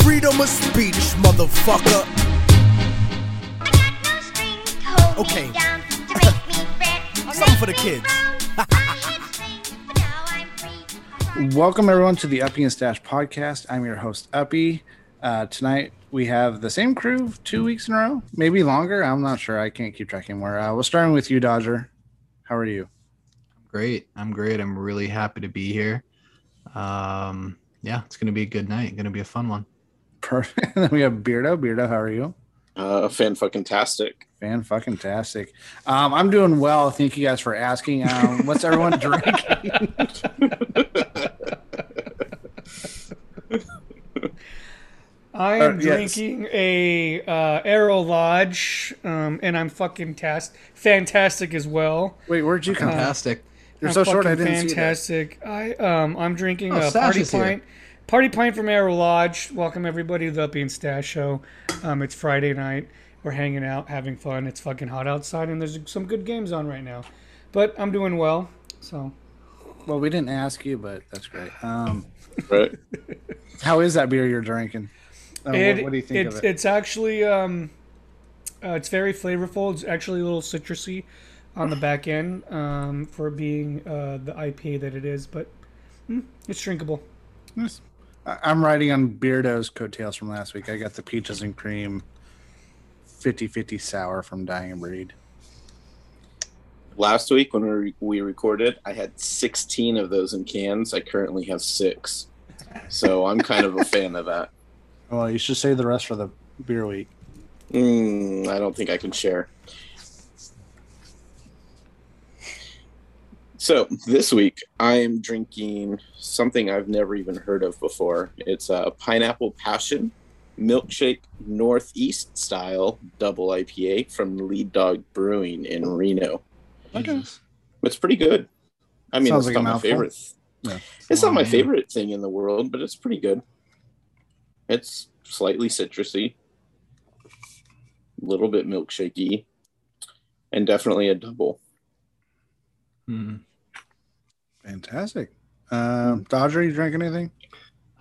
Freedom of speech, motherfucker. I got those things holding me down to make me fret. Something for the kids. Welcome everyone to the Uppy and Stash podcast. I'm your host Uppy. Tonight we have the same crew 2 weeks in a row, maybe longer. I'm not sure. I can't keep track anymore. We're starting with you, Dodger. How are you? I'm great. I'm really happy to be here. Yeah, it's gonna be a good night. Gonna be a fun one. Perfect. Then we have Beardo. How are you? Fan fucking tastic. I'm doing well. Thank you guys for asking. What's everyone drinking? I am drinking a Arrow Lodge, and I'm fucking fantastic as well. Wait, where'd you come? Fantastic. You're so short. I didn't fantastic. See that. I'm drinking a Party Pint. Party Pint from Arrow Lodge. Welcome everybody to the Uppy and Stash Show. It's Friday night. We're hanging out, having fun. It's fucking hot outside, and there's some good games on right now. But I'm doing well. So. Well, we didn't ask you, but that's great. Right. How is that beer you're drinking? What do you think of it? It's actually it's very flavorful. It's actually a little citrusy on the back end for being the IPA that it is, but it's drinkable. Nice. I'm riding on Beardo's coattails from last week. I got the peaches and cream 50/50 sour from Dying Breed. Last week when we recorded, I had 16 of those in cans. I currently have 6, so I'm kind of a fan of that. Well, you should save the rest for the beer week. I don't think I can share. So this week, I'm drinking something I've never even heard of before. It's a Pineapple Passion Milkshake Northeast Style Double IPA from Lead Dog Brewing in Reno. Okay. It's pretty good. I mean, it's not my favorite. Yeah. It's not my favorite thing in the world, but it's pretty good. It's slightly citrusy, a little bit milkshakey, and definitely a double. Fantastic. Dodger, you drink anything?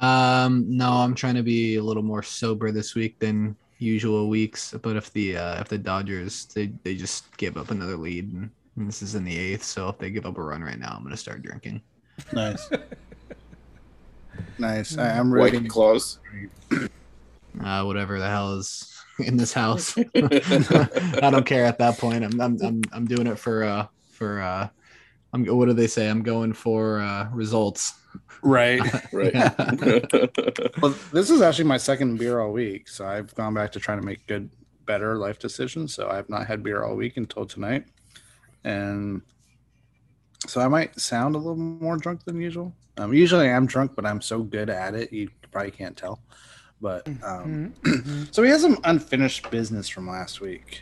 No, I'm trying to be a little more sober this week than usual weeks. But if the Dodgers, they just give up another lead, and this is in the 8th, so if they give up a run right now, I'm gonna start drinking. Nice. Nice. I'm really close. Whatever the hell is in this house. I don't care at that point. I'm doing it for what do they say? I'm going for results. Right. Well, this is actually my second beer all week, so I've gone back to trying to make good, better life decisions. So I've not had beer all week until tonight, and so I might sound a little more drunk than usual. Usually I'm drunk, but I'm so good at it, you probably can't tell. But so we had some unfinished business from last week.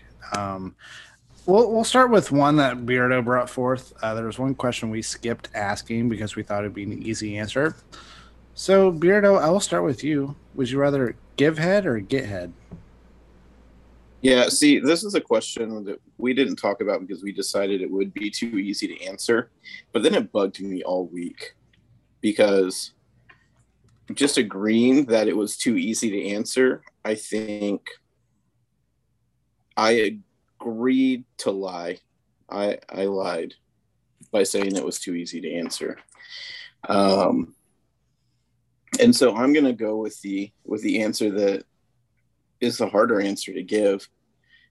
We'll start with one that Beardo brought forth. There was one question we skipped asking because we thought it'd be an easy answer. So Beardo, I will start with you. Would you rather give head or get head? Yeah, see, this is a question that we didn't talk about because we decided it would be too easy to answer. But then it bugged me all week. Because just agreeing that it was too easy to answer, I think I agreed to lie. I lied by saying it was too easy to answer. And so I'm going to go with the answer that is the harder answer to give.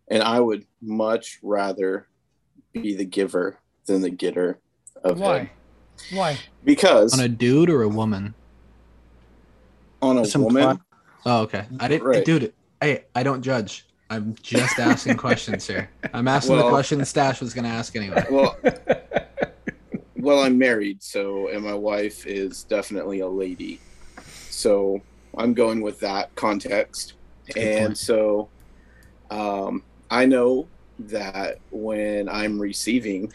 And I would much rather be the giver than the getter of him. Why? Because on a dude or a woman? On a woman. Oh, okay. I didn't, right. Dude. Hey, I don't judge. I'm just asking questions here. I'm asking the question Stash was going to ask anyway. Well, I'm married, and my wife is definitely a lady, so I'm going with that context. And so, I know that when I'm receiving,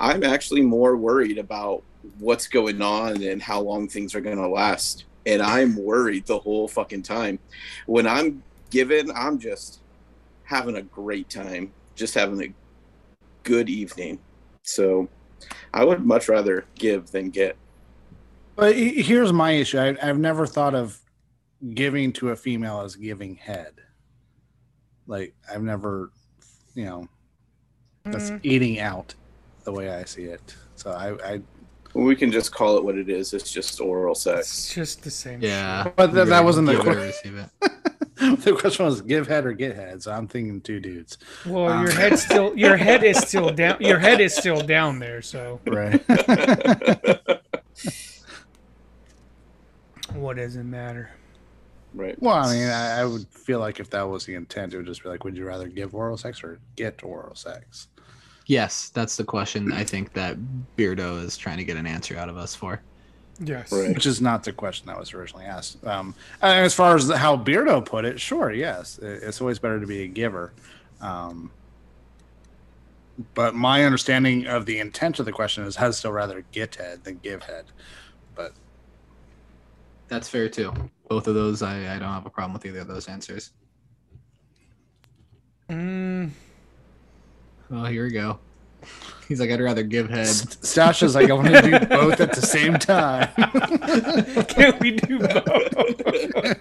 I'm actually more worried about what's going on and how long things are going to last. And I'm worried the whole fucking time. When I'm given, I'm just having a great time, just having a good evening. So I would much rather give than get. But here's my issue. I've never thought of giving to a female as giving head. Like, I've never, you know, that's eating out the way I see it. So we can just call it what it is. It's just oral sex. It's just the same. Yeah. Shit. But that wasn't the question. The question was give head or get head. So I'm thinking two dudes. Well, your head is still down. Your head is still down there. So right. What does it matter? Right. Well, I mean, I would feel like if that was the intent, it would just be like, would you rather give oral sex or get oral sex? Yes, that's the question I think that Beardo is trying to get an answer out of us for. Yes. Right. Which is not the question that was originally asked. As far as how Beardo put it, sure, yes. It's always better to be a giver. But my understanding of the intent of the question is I'd still rather get head than give head. But that's fair, too. Both of those, I don't have a problem with either of those answers. Well, here we go. He's like, I'd rather give head. Sasha's like, I want to do both at the same time. Can't we do both?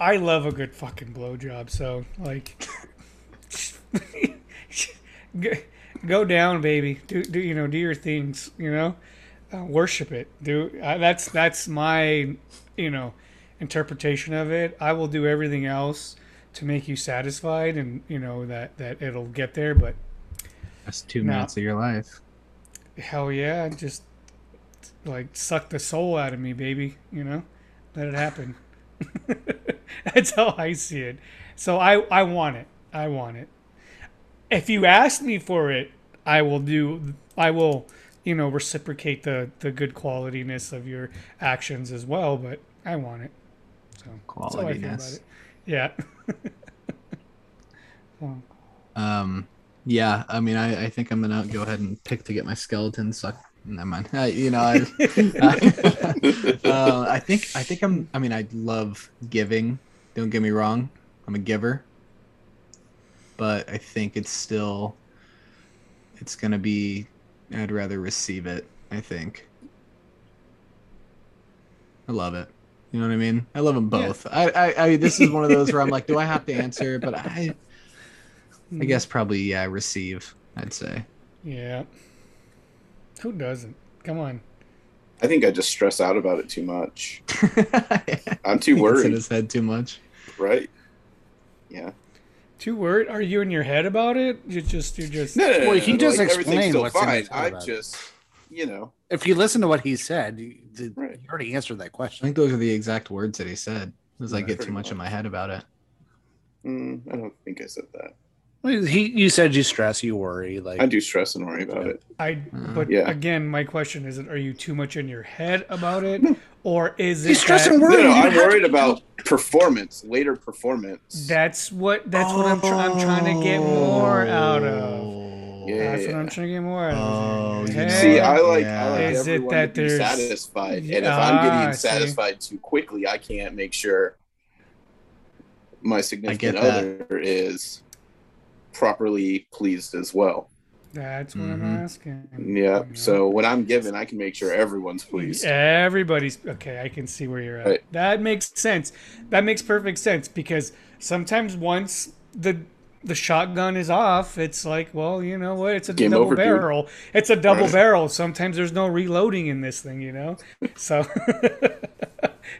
I love a good fucking blowjob, so, like, go down, baby. Do your things. You know, worship it. That's my interpretation of it. I will do everything else to make you satisfied, and that it'll get there. But that's 2 minutes of your life. Hell yeah! Just like suck the soul out of me, baby. You know, let it happen. That's how I see it. So I want it. I want it. If you ask me for it, I will reciprocate the good qualityness of your actions as well, but I want it. So qualityness. Yeah. Yeah, I mean, I think I'm going to go ahead and pick to get my skeleton sucked. Never mind. I mean, I love giving. Don't get me wrong. I'm a giver. But I think it's going to be, I'd rather receive it, I think. I love it. You know what I mean? I love them both. Yeah. I this is one of those where I'm like, do I have to answer? But I guess probably, yeah, receive, I'd say. Yeah. Who doesn't? Come on. I think I just stress out about it too much. I'm too worried. It's in his head too much. Right. Yeah. Too worried? Are you in your head about it? You're just. No. Well, he does explain what's in his head. I just, if you listen to what he said, you already answered that question. I think those are the exact words that he said. Because I get too much in my head about it. I don't think I said that. Well, you said you stress, you worry. Like I do stress and worry about it. Again, my question is: are you too much in your head about it, or is it? You stress and worry. No, I'm worried about performance, later performance. That's what I'm trying to get more out of. Yeah, that's what I'm trying to get more out of. Hey, see, I like is everyone it that to be satisfied, and if I'm getting satisfied too quickly, I can't make sure my significant other is properly pleased as well. That's what I'm asking. Yeah. So when I'm given, I can make sure everyone's pleased. Everybody's okay. I can see where you're at. Right. That makes sense. That makes perfect sense because sometimes once the shotgun is off, it's like, well, you know what? It's a game double over, barrel. Dude. It's a double barrel. Sometimes there's no reloading in this thing, So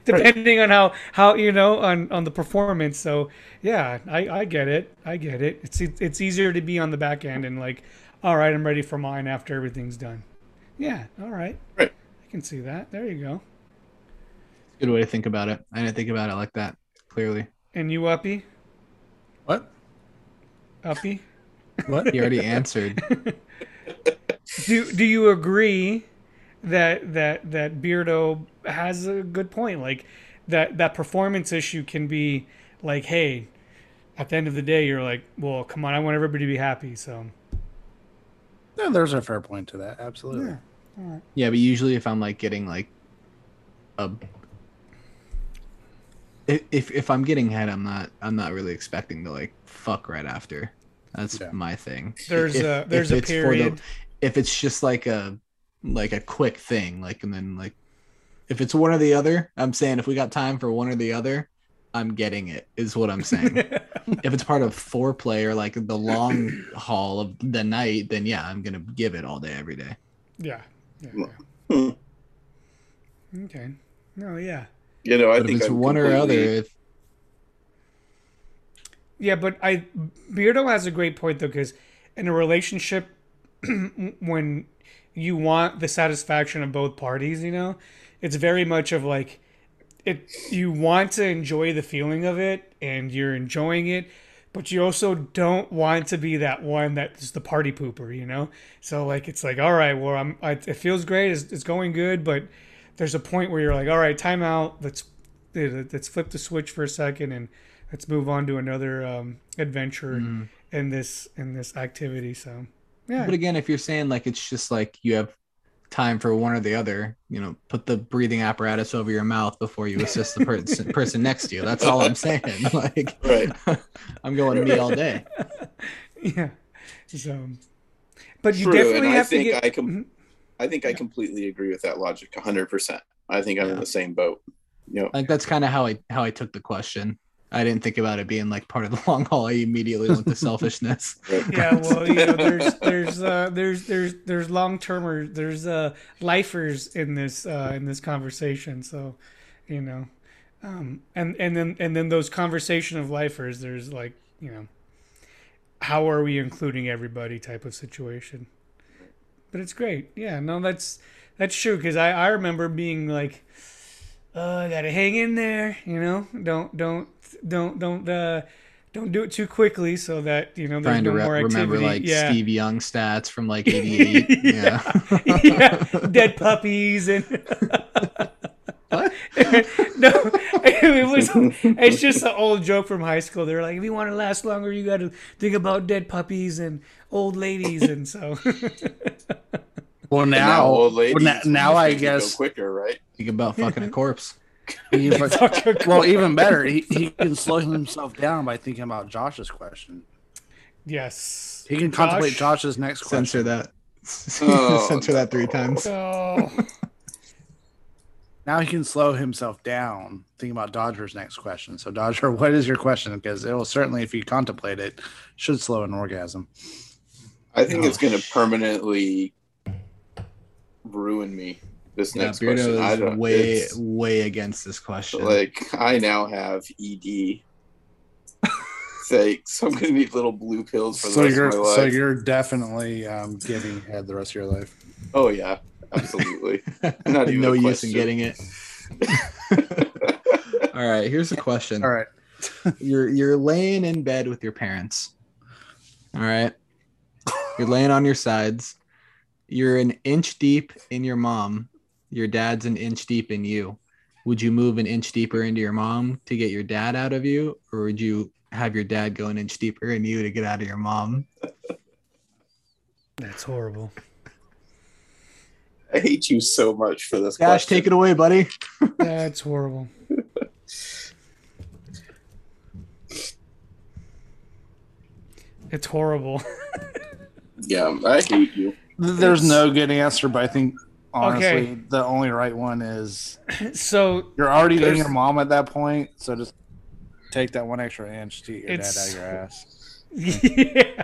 depending on how on the performance. So yeah, I get it. It's easier to be on the back end and like, all right, I'm ready for mine after everything's done. Yeah, all right. Right. I can see that. There you go. Good way to think about it. I didn't think about it like that, clearly. And you, Uppy? What? Uppy? What? You already answered. Do you agree that Beardo has a good point? Like that performance issue can be like, hey, at the end of the day, you're like, well, come on, I want everybody to be happy. So no, there's a fair point to that. Absolutely. Yeah. All right. Yeah, but usually if I'm like getting like a if I'm getting head, I'm not really expecting to like fuck right after. That's my thing. There's a period. If it's just like a quick thing, and then if it's one or the other, I'm saying if we got time for one or the other, I'm getting it, is what I'm saying. If it's part of foreplay or like the long haul of the night, then yeah, I'm gonna give it all day, every day. Yeah. Okay. No, yeah. You know, I think it's one or other. Yeah, but Beardo has a great point though, because in a relationship, when you want the satisfaction of both parties, you know, it's very much of like, you want to enjoy the feeling of it and you're enjoying it, but you also don't want to be that one that's the party pooper, you know? So like, it's like, all right, well, it feels great. It's going good, but there's a point where you're like, all right, time out. Let's flip the switch for a second and let's move on to another adventure in this activity. So, yeah. But again, if you're saying like, it's just like you have time for one or the other, you know, put the breathing apparatus over your mouth before you assist the person next to you. That's all I'm saying. Like, right. I'm going to me all day. Yeah. So, but you definitely have to get... I think I completely agree with that logic 100%. I think I'm in the same boat. You know, like that's kind of how I took the question. I didn't think about it being like part of the long haul. I immediately went to selfishness. Yeah, well, you know, there's long termers, there's lifers in this conversation. So, you know, and then those conversation of lifers, there's like, you know, how are we including everybody type of situation. But it's great. Yeah, no, that's true. Because I remember being like, I gotta hang in there, you know. Don't do it too quickly, so that you know there's no more activity. Remember like Steve Young stats from like '88. Dead puppies and what? No, it's just an old joke from high school. They're like, if you want to last longer, you got to think about dead puppies and old ladies, and so. Well, now I guess quicker, right? Think about fucking a corpse. Well, even better, he can slow himself down by thinking about Josh's question. Yes, he can contemplate Josh's next question. Censor that. Censor that 3 times. No. Now he can slow himself down thinking about Dodger's next question. So, Dodger, what is your question? Because it will certainly, if you contemplate it, should slow an orgasm. I think it's going to permanently ruin me. This next Beardo question, I don't. Way against this question. Like, I now have ED. Thanks. I'm gonna need little blue pills for the rest of my life. So you're definitely giving head the rest of your life. Oh yeah, absolutely. Not even no use in getting it. All right, here's a question. All right, you're laying in bed with your parents. All right, you're laying on your sides. You're an inch deep in your mom. Your dad's an inch deep in you. Would you move an inch deeper into your mom to get your dad out of you? Or would you have your dad go an inch deeper in you to get out of your mom? That's horrible. I hate you so much for this question. Gosh, take it away, buddy. That's horrible. It's horrible. Yeah, I hate you. There's no good answer, but I think honestly the only right one is so you're already in your mom at that point, so just take that one extra inch to get your dad out of your ass. Yeah,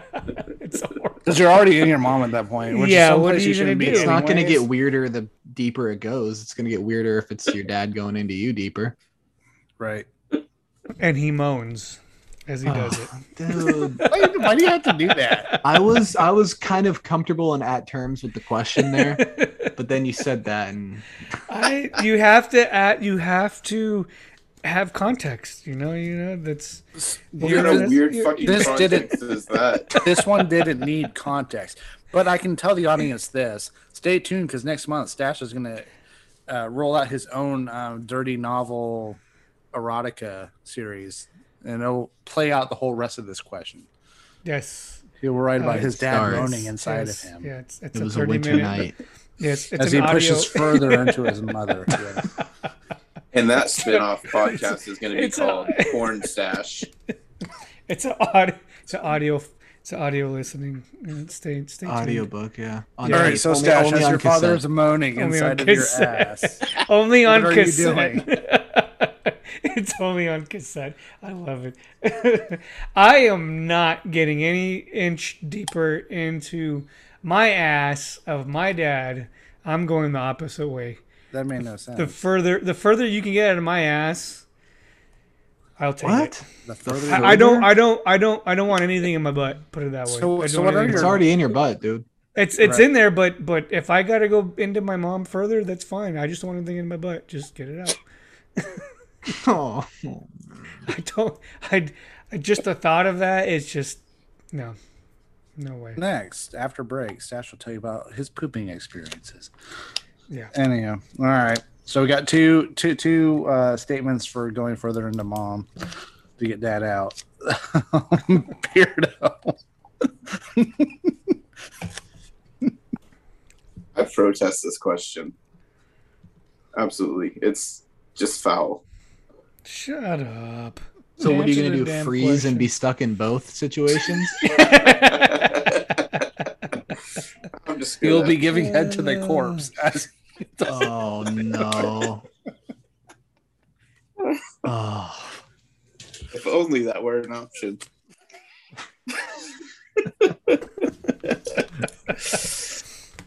because you're already in your mom at that point. Which is what are you going to do? It's not going to get weirder the deeper it goes. It's going to get weirder if it's your dad going into you deeper, right? And he moans as he does it. Dude. Why do you have to do that? I was kind of comfortable and at terms with the question there, but then you said that, and you have to have context. You know that's this one didn't need context, but I can tell the audience this. Stay tuned because next month Stash is going to roll out his own dirty novel erotica series. And it'll play out the whole rest of this question. Yes. He'll write about his dad moaning inside of him. Yeah, it was a winter night. Yes, as he pushes further into his mother. Yeah. And that spin-off podcast is going to be called Porn Stash. It's an audio It's audio listening. Stay audio tuned. Audiobook, yeah. All right, so Stash, as your father is moaning inside of your ass. Only on cassette. It's only on cassette. I love it. I am not getting any inch deeper into my ass of my dad. I'm going the opposite way. That made no sense. The further you can get out of my ass, I'll take it. I don't want anything in my butt. Put it that way. It's already in your butt, dude. It's right in there, but if I gotta go into my mom further, that's fine. I just don't want anything in my butt. Just get it out. Oh, I just the thought of that is just no way. Next, after break, Stash will tell you about his pooping experiences. Yeah. Anyhow, all right. So we got two statements for going further into mom to get dad out. Beardo. I protest this question. Absolutely. It's just foul. Shut up. So what are you going to do, freeze question and be stuck in both situations? I'm just gonna... You'll be giving head to the corpse. Oh no! Oh, if only that were an option.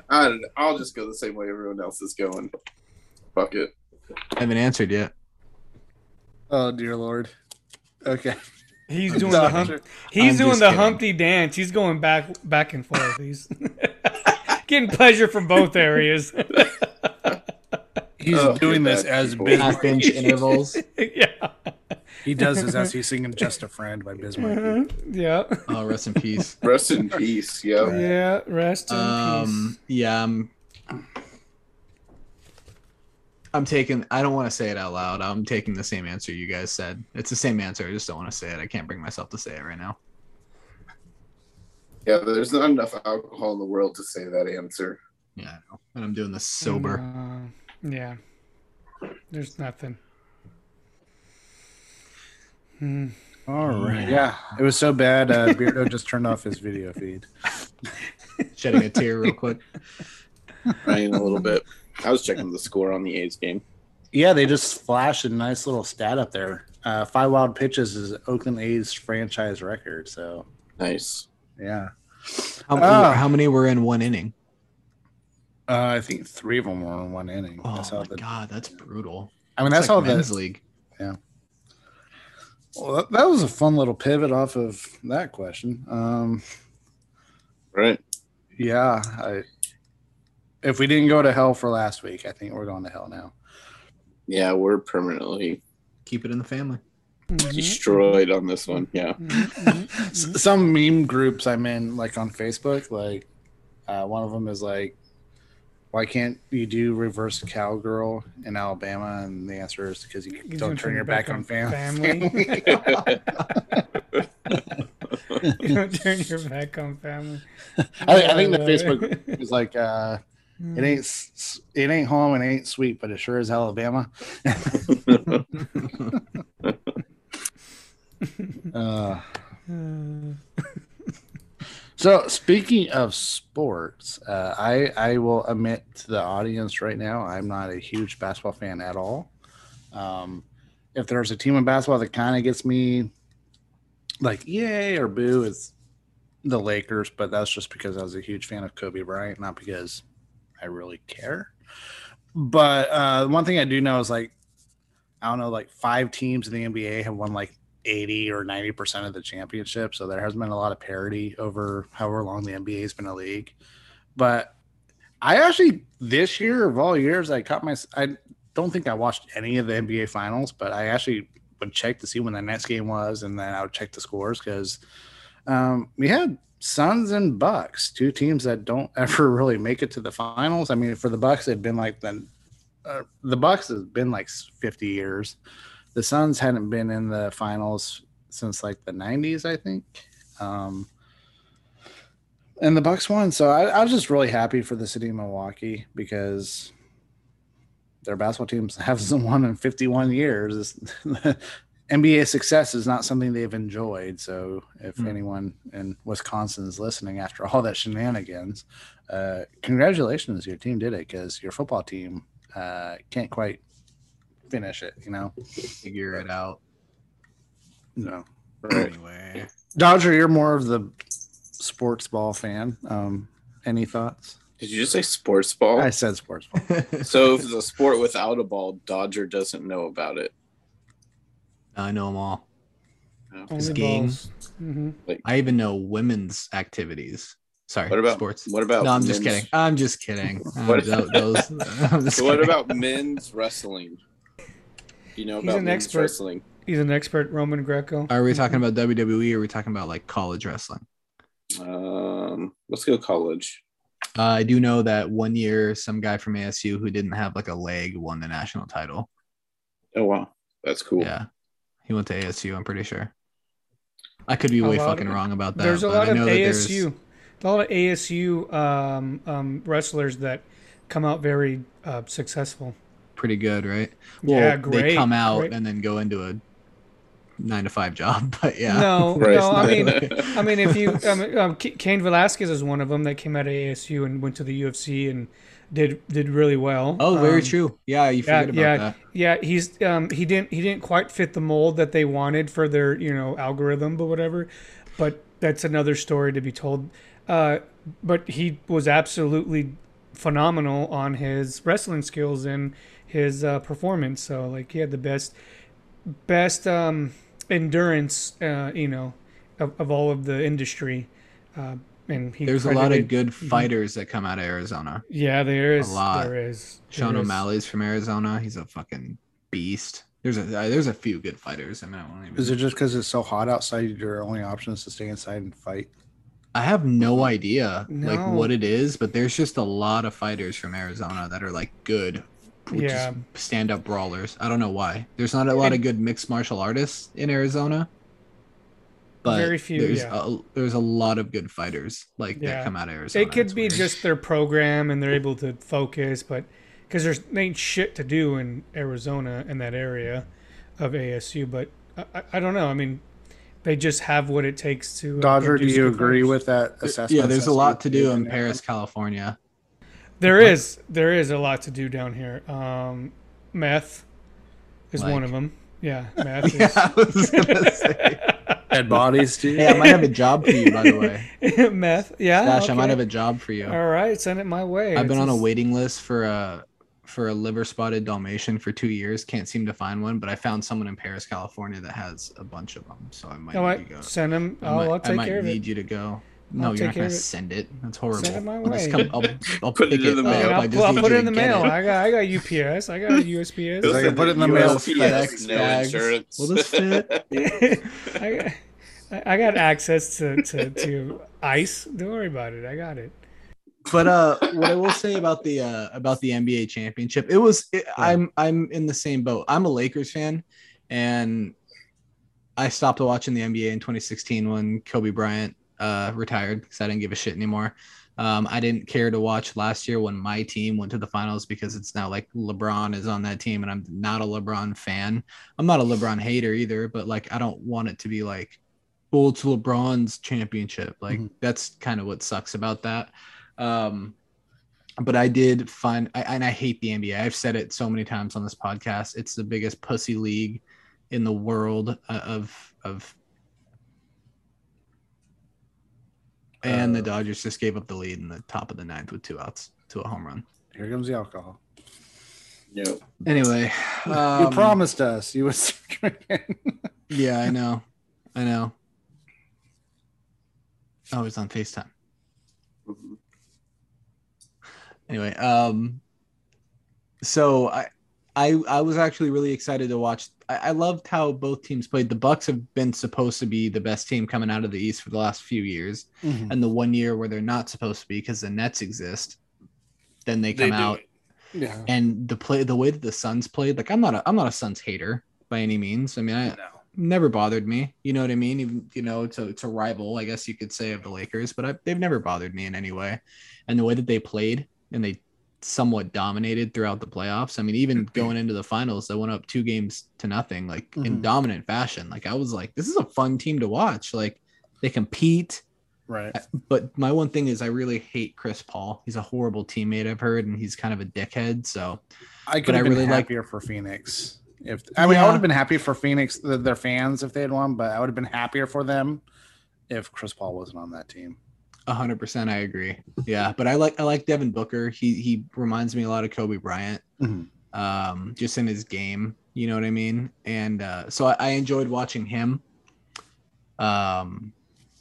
I don't know. I'll just go the same way everyone else is going. Fuck it. I haven't answered yet. Oh dear Lord. Okay. He's doing the Humpty dance. He's going back and forth. He's getting pleasure from both areas. He's doing this as big half-inch intervals. Yeah, he does this as he's singing "Just a Friend" by Biz Markie. Yeah. Oh, rest in peace. Rest in peace. Yeah. Yeah. Rest in peace. Yeah. I'm taking. I don't want to say it out loud. I'm taking the same answer you guys said. It's the same answer. I just don't want to say it. I can't bring myself to say it right now. Yeah, there's not enough alcohol in the world to say that answer. Yeah, I know. And I'm doing this sober. Yeah, there's nothing. All right. Yeah, it was so bad. Beardo just turned off his video feed. Shedding a tear real quick. Crying a little bit. I was checking the score on the A's game. Yeah, they just flashed a nice little stat up there. 5 wild pitches is Oakland A's franchise record. So nice. Yeah. How many were in one inning? I think 3 of them were in one inning. Oh God, that's brutal. I mean, that's like how men's league. Yeah. Well, that was a fun little pivot off of that question. Right. Yeah. If we didn't go to hell for last week, I think we're going to hell now. Yeah, we're permanently keep it in the family. Destroyed on this one. Yeah. Some meme groups I'm in, like on Facebook, like one of them is like, why can't you do reverse cowgirl in Alabama? And the answer is because you don't turn your back on family. You don't turn your back on family. I think the Facebook is like, it ain't home and it ain't sweet, but it sure is Alabama. So speaking of sports, I will admit to the audience right now, I'm not a huge basketball fan at all. If there's a team in basketball that kind of gets me like yay or boo, it's the Lakers, but that's just because I was a huge fan of Kobe Bryant, not because I really care. But one thing I do know is like, I don't know, like 5 teams in the NBA have won like 80 or 90% of the championship, so there hasn't been a lot of parity over however long the NBA's been a league. But I actually, this year of all years, I don't think I watched any of the NBA finals, but I actually would check to see when the next game was, and then I would check the scores because we had Suns and Bucks, 2 teams that don't ever really make it to the finals. I mean, for the Bucks, it'd been like the Bucks has been like 50 years. The Suns hadn't been in the finals since like the 90s, I think. And the Bucks won. So I was just really happy for the city of Milwaukee because their basketball teams haven't won in 51 years. NBA success is not something they've enjoyed. So if anyone in Wisconsin is listening after all that shenanigans, congratulations, your team did it, because your football team can't quite finish it, you know? Figure it out. No. Right. Anyway. Dodger, you're more of the sports ball fan. Any thoughts? Did you just say sports ball? I said sports ball. So if it's a sport without a ball, Dodger doesn't know about it. I know them all. Oh. Skiing. Mm-hmm. I even know women's activities. Sorry. What about sports? What about? No, I'm just kidding. I'm just kidding. What about men's wrestling? You know about men's wrestling? He's an expert, Roman Greco. Are we talking about WWE, or are we talking about like college wrestling? Let's go college. I do know that one year, some guy from ASU who didn't have like a leg won the national title. Oh wow, that's cool. Yeah. He went to ASU, I'm pretty sure. I could be way fucking wrong about that. There's a lot of ASU. A lot of ASU wrestlers that come out very successful. Pretty good, right? Well, yeah, great. They come out and then go into a 9-to-5 job, but yeah. No. I mean, if you, Cain Velasquez is one of them that came out of ASU and went to the UFC and did really well. Oh, very true. Yeah, you forget about that. Yeah, he's he didn't quite fit the mold that they wanted for their algorithm, but whatever. But that's another story to be told. But he was absolutely phenomenal on his wrestling skills and his performance. So like he had the best endurance, of all of the industry. And there's a lot of good fighters that come out of Arizona. Yeah, there is a lot. Sean O'Malley's from Arizona. He's a fucking beast. There's a few good fighters. I mean, is it just because it's so hot outside? Your only option is to stay inside and fight. I have no idea like what it is, but there's just a lot of fighters from Arizona that are like good. Just stand-up brawlers. I don't know why. There's not a lot of good mixed martial artists in Arizona. But very few. There's a lot of good fighters that come out of Arizona. It could be just their program and they're able to focus, but because there's ain't shit to do in Arizona in that area of ASU. But I don't know. I mean, they just have what it takes to. Dodger, do you agree with that assessment? Yeah, there's a lot to do in Paris, California. There is a lot to do down here. Meth is one of them. Yeah, meth. I was gonna say. Dead bodies, dude. Hey, I might have a job for you, by the way. Meth, yeah. Stash, okay. I might have a job for you. All right, send it my way. I've been on a waiting list for a liver-spotted Dalmatian for 2 years. Can't seem to find one, but I found someone in Paris, California that has a bunch of them. So I might need to go. Send them. I'll take care of it. I might need you to go. No, you're not going to send it. That's horrible. Send it my way. I'll put it in the mail. I'll put it in the mail. I got UPS. I got USPS. I can put it in the mail. FedEx bags. Will this fit? I got access to ice. Don't worry about it. I got it. But what I will say about the NBA championship, I'm in the same boat. I'm a Lakers fan, and I stopped watching the NBA in 2016 when Kobe Bryant retired because I didn't give a shit anymore. I didn't care to watch last year when my team went to the finals because it's now like LeBron is on that team, and I'm not a LeBron fan. I'm not a LeBron hater either, but like I don't want it to be like, oh, it's LeBron's championship. Like that's kind of what sucks about that. But I did find, and I hate the NBA. I've said it so many times on this podcast. It's the biggest pussy league in the world of. And the Dodgers just gave up the lead in the top of the ninth with 2 outs to a home run. Here comes the alcohol. Yep. Anyway. You promised us you would drinking. Yeah, I know. Oh, it's on FaceTime. Anyway, so I was actually really excited to watch. I loved how both teams played. The Bucks have been supposed to be the best team coming out of the East for the last few years. Mm-hmm. And the one year where they're not supposed to be because the Nets exist, then they come out. Yeah. And the way that the Suns played, like I'm not a Suns hater by any means. I mean, never bothered me. You know what I mean? Even, it's a rival, I guess you could say, of the Lakers, but they've never bothered me in any way. And the way that they played and they somewhat dominated throughout the playoffs. I mean, even going into the finals, they went up 2 games to nothing, like in dominant fashion. Like I was like, this is a fun team to watch. Like they compete. Right. But my one thing is I really hate Chris Paul. He's a horrible teammate, I've heard, and he's kind of a dickhead. So I could have been really happier for Phoenix. I would have been happy for Phoenix, their fans, if they had won, but I would have been happier for them if Chris Paul wasn't on that team. 100%, I agree. Yeah, but I like Devin Booker. He reminds me a lot of Kobe Bryant, just in his game. You know what I mean? And so I enjoyed watching him.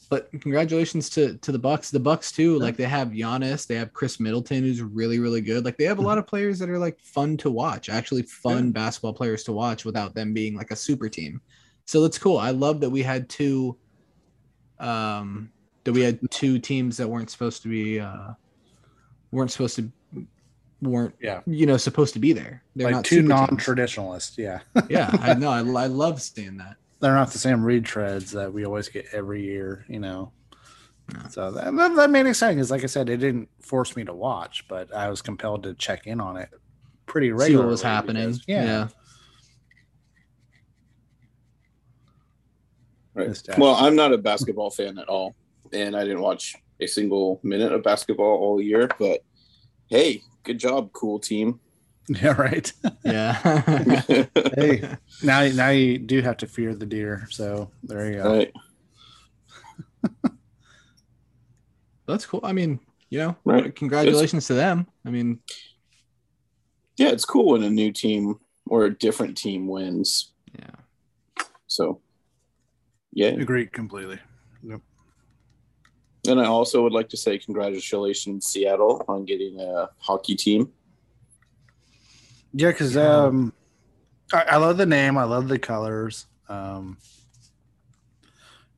But congratulations to the Bucks. The Bucks too. Like they have Giannis, they have Chris Middleton, who's really, really good. Like they have a lot of players that are like fun to watch, actually fun basketball players to watch without them being like a super team. So that's cool. I love that we had two teams that supposed to be there. They're like not two non-traditionalists. Yeah. Yeah. I know. I love seeing that. They're not the same retreads that we always get every year, you know. No. So that made it exciting because, like I said, it didn't force me to watch, but I was compelled to check in on it pretty regularly. See what was happening. Because, yeah. Right. Well, I'm not a basketball fan at all, and I didn't watch a single minute of basketball all year. But hey, good job, cool team. Yeah, right. Yeah. Hey, now you do have to fear the deer. So there you go. Right. That's cool. I mean, you know, right. Congratulations to them. I mean, yeah, it's cool when a new team or a different team wins. Yeah. So, yeah. Agreed completely. Yep. And I also would like to say congratulations, Seattle, on getting a hockey team. Yeah, because I love the name. I love the colors. I'm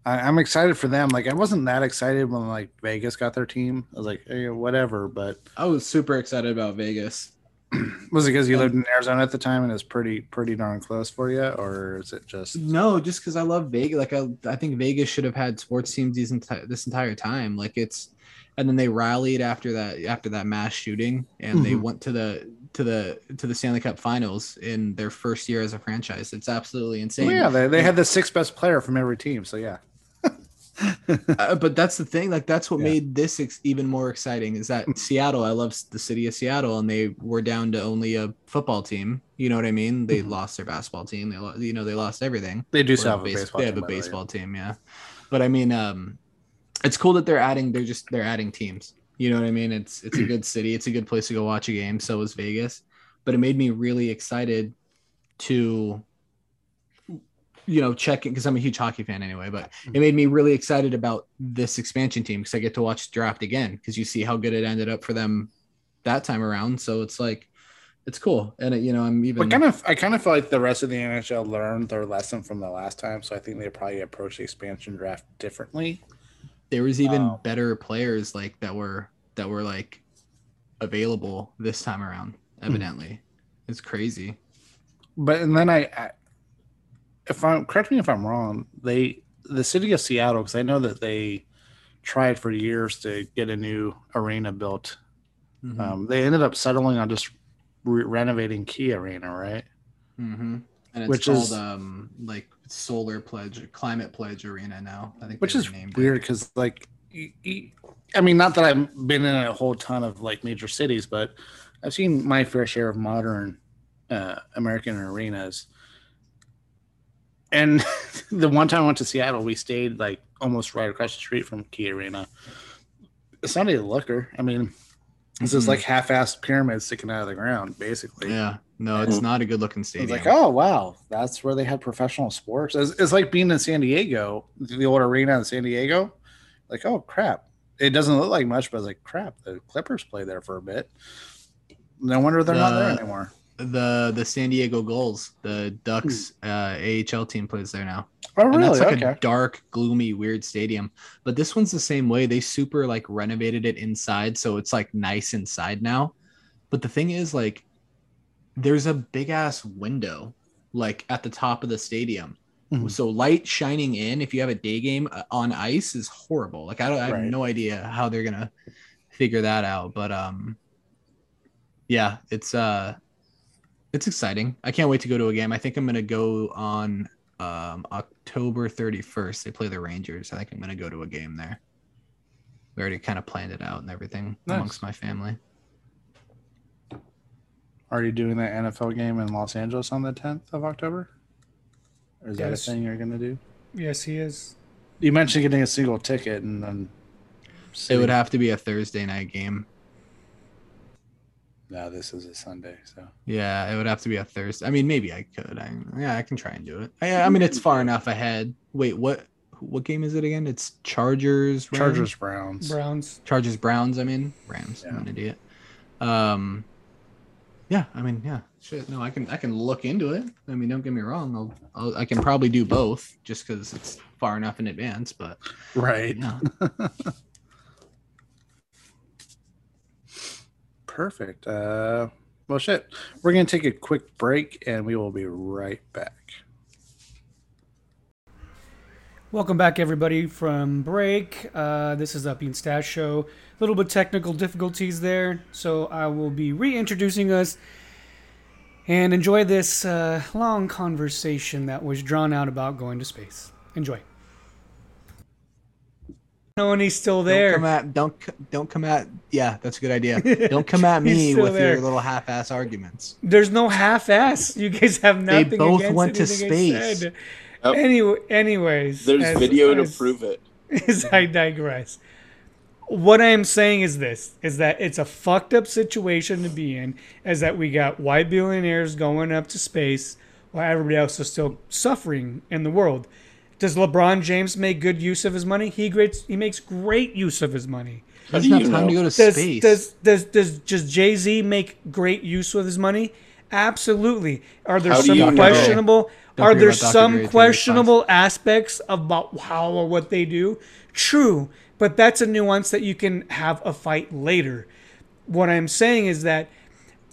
excited for them. Like, I wasn't that excited when, like, Vegas got their team. I was like, hey, whatever. But I was super excited about Vegas. Was it because you lived in Arizona at the time and it's pretty darn close for you? Or is it just... No, just because I love Vegas. Like, I think Vegas should have had sports teams this entire time. Like, it's... And then they rallied after that mass shooting, and they went to the Stanley Cup Finals in their first year as a franchise. It's absolutely insane. Well, yeah, they had the 6th best player from every team. So yeah, but that's the thing. Like that's what made this even more exciting. Is that Seattle? I love the city of Seattle, and they were down to only a football team. You know what I mean? They lost their basketball team. They lost everything. They do still have a baseball. They have a baseball team. Yeah, but I mean. It's cool that they're adding teams. You know what I mean? It's a good city. It's a good place to go watch a game. So is Vegas, but it made me really excited to, you know, check in because I'm a huge hockey fan anyway, but it made me really excited about this expansion team because I get to watch draft again because you see how good it ended up for them that time around. So it's like, it's cool. And it, you know, I kind of feel like the rest of the NHL learned their lesson from the last time. So I think they probably approached the expansion draft differently. There was even better players like that were like available this time around. Evidently, it's crazy. But and then I if I'm correct me if I'm wrong, the city of Seattle because I know that they tried for years to get a new arena built. They ended up settling on just renovating Key Arena, right? And it's called like Solar Pledge, or Climate Pledge Arena now. I think which is weird because, like, I mean, not that I've been in a whole ton of like major cities, but I've seen my fair share of modern American arenas. And the one time I went to Seattle, we stayed like almost right across the street from Key Arena. It's not a looker. I mean, it's just like half-assed pyramids sticking out of the ground, basically. Yeah. No, it's not a good-looking stadium. It's like, oh, wow, that's where they have professional sports. It's like being in San Diego, the old arena in San Diego. Like, oh, crap. It doesn't look like much, but it's like, crap, the Clippers play there for a bit. No wonder they're not there anymore. The San Diego Gulls, the Ducks AHL team plays there now. Oh, really? And that's like a dark, gloomy, weird stadium. But this one's the same way. They super, like, renovated it inside, so it's, like, nice inside now. But the thing is, like, there's a big ass window like at the top of the stadium. So light shining in, if you have a day game on ice is horrible. Like I have no idea how they're going to figure that out, but yeah, it's exciting. I can't wait to go to a game. I think I'm going to go on October 31st. They play the Rangers. I think I'm going to go to a game there. We already kind of planned it out and everything amongst my family. Are you doing that NFL game in Los Angeles on the 10th of October? Or is that a thing you're going to do? Yes, he is. You mentioned getting a single ticket, and then it would have to be a Thursday night game. No, this is a Sunday, so yeah, it would have to be a Thursday. I mean, maybe I could. I can try and do it. I mean, it's far enough ahead. Wait, what game is it again? It's Chargers Browns. I mean, Rams. Yeah. I'm an idiot. Yeah, I mean, yeah. Shit, no, I can look into it. I mean, don't get me wrong. I can probably do both just because it's far enough in advance. But right. Yeah. Perfect. Well, shit. We're gonna take a quick break, and we will be right back. Welcome back, everybody, from break. This is Uppy and Stash Show. A little bit technical difficulties there, so I will be reintroducing us and enjoy this long conversation that was drawn out about going to space. Enjoy. No, and he's still there. Don't come at. Yeah, that's a good idea. Don't come at me with your little half-ass arguments. There's no half-ass. You guys have nothing. They both went to space. Oh. Anyways, there's video to prove it. As I digress, what I am saying is this: is that it's a fucked up situation to be in. Is that we got white billionaires going up to space while everybody else is still suffering in the world. Does LeBron James make good use of his money? He makes great use of his money. How do you know? Time to go to space. Does Jay-Z make great use of his money? Absolutely. Are there some questionable? Are there some questionable aspects about how or what they do? True, but that's a nuance that you can have a fight later. What I'm saying is that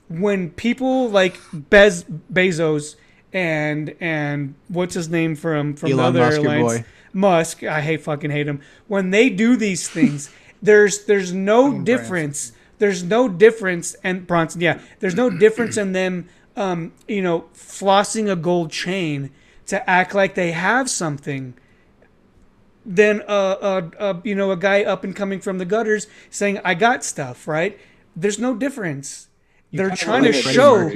when people like Bezos and what's his name from Elon the other Musk, airlines, your boy. Musk, I fucking hate him. When they do these things, there's no difference. Branson. There's no difference, and Bronson, yeah, there's no difference in them. Flossing a gold chain to act like they have something, then a guy up and coming from the gutters saying I got stuff, right? There's no difference. They're trying to show is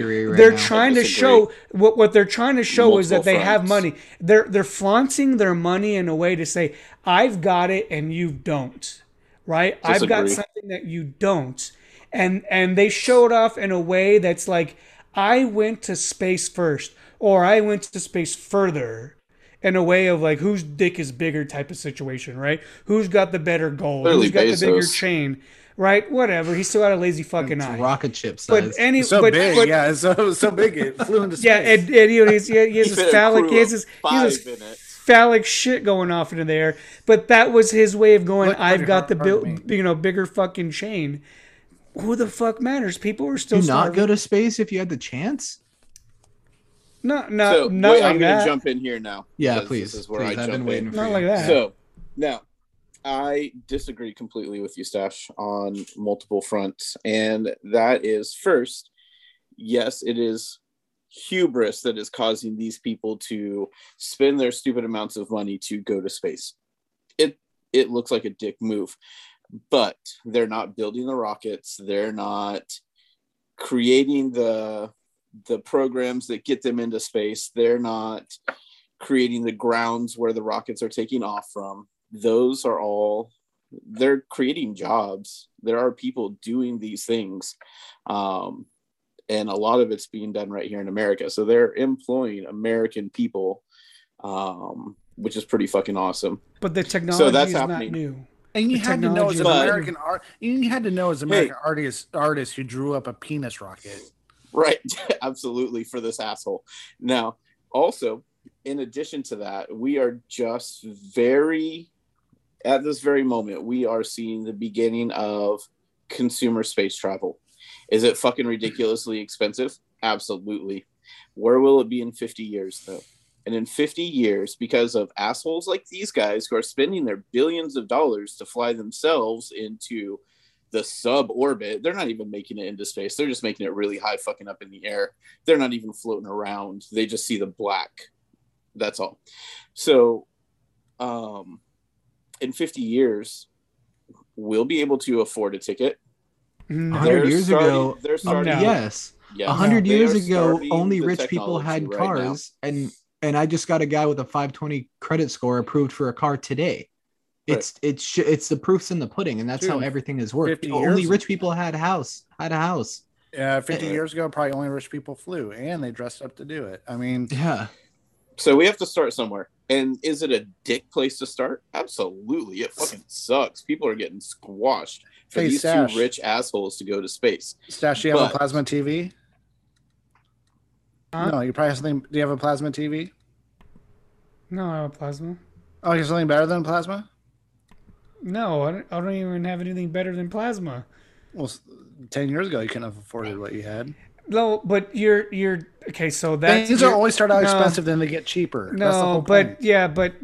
that they have money. They're flaunting their money in a way to say I've got it and you don't, right? Disagree. I've got something that you don't, and they show it off in a way that's like, I went to space first, or I went to space further, in a way of like whose dick is bigger type of situation, right? Who's got the better goal? Who's got Bezos. The bigger chain, right? Whatever. He's still got a lazy fucking eye. Rocket ship size. But anyway, so big it flew into space. Yeah, he has this phallic shit going off into there. But that was his way of going. I've got the bigger fucking chain. Who the fuck matters? People are still. Do starving. Not go to space if you had the chance. No, I'm going to jump in here now. Yeah, please. This is where I've been waiting for you. Not like that. So now, I disagree completely with you, Stash, on multiple fronts, and that is first, yes, it is hubris that is causing these people to spend their stupid amounts of money to go to space. It looks like a dick move. But they're not building the rockets. They're not creating the programs that get them into space. They're not creating the grounds where the rockets are taking off from. Those are all, they're creating jobs. There are people doing these things. And a lot of it's being done right here in America. So they're employing American people, which is pretty fucking awesome. But the technology is not new. And you had to know as an American artist who drew up a penis rocket. Right. Absolutely. For this asshole. Now, also, in addition to that, we are just at this very moment, we are seeing the beginning of consumer space travel. Is it fucking ridiculously expensive? Absolutely. Where will it be in 50 years, though? And in 50 years, because of assholes like these guys who are spending their billions of dollars to fly themselves into the suborbit. They're not even making it into space. They're just making it really high fucking up in the air. They're not even floating around. They just see the black. That's all. So in 50 years, we'll be able to afford a ticket. 100 years ago, only rich people had cars. Right, and I just got a guy with a 520 credit score approved for a car today. It's the proof's in the pudding, and that's how everything has worked. Only rich people had a house. Yeah, 50 years ago, probably only rich people flew, and they dressed up to do it. I mean, yeah. So we have to start somewhere. And is it a dick place to start? Absolutely. It fucking sucks. People are getting squashed for these two rich assholes to go to space. Stash, do you have a plasma TV? No, you probably have something. Do you have a plasma TV? No, I have a plasma. Oh, you have something better than plasma? No, I don't even have anything better than plasma. Well, 10 years ago, you couldn't have afforded what you had. No, but you're okay. So that things are always start out expensive, then they get cheaper. No, that's the whole point.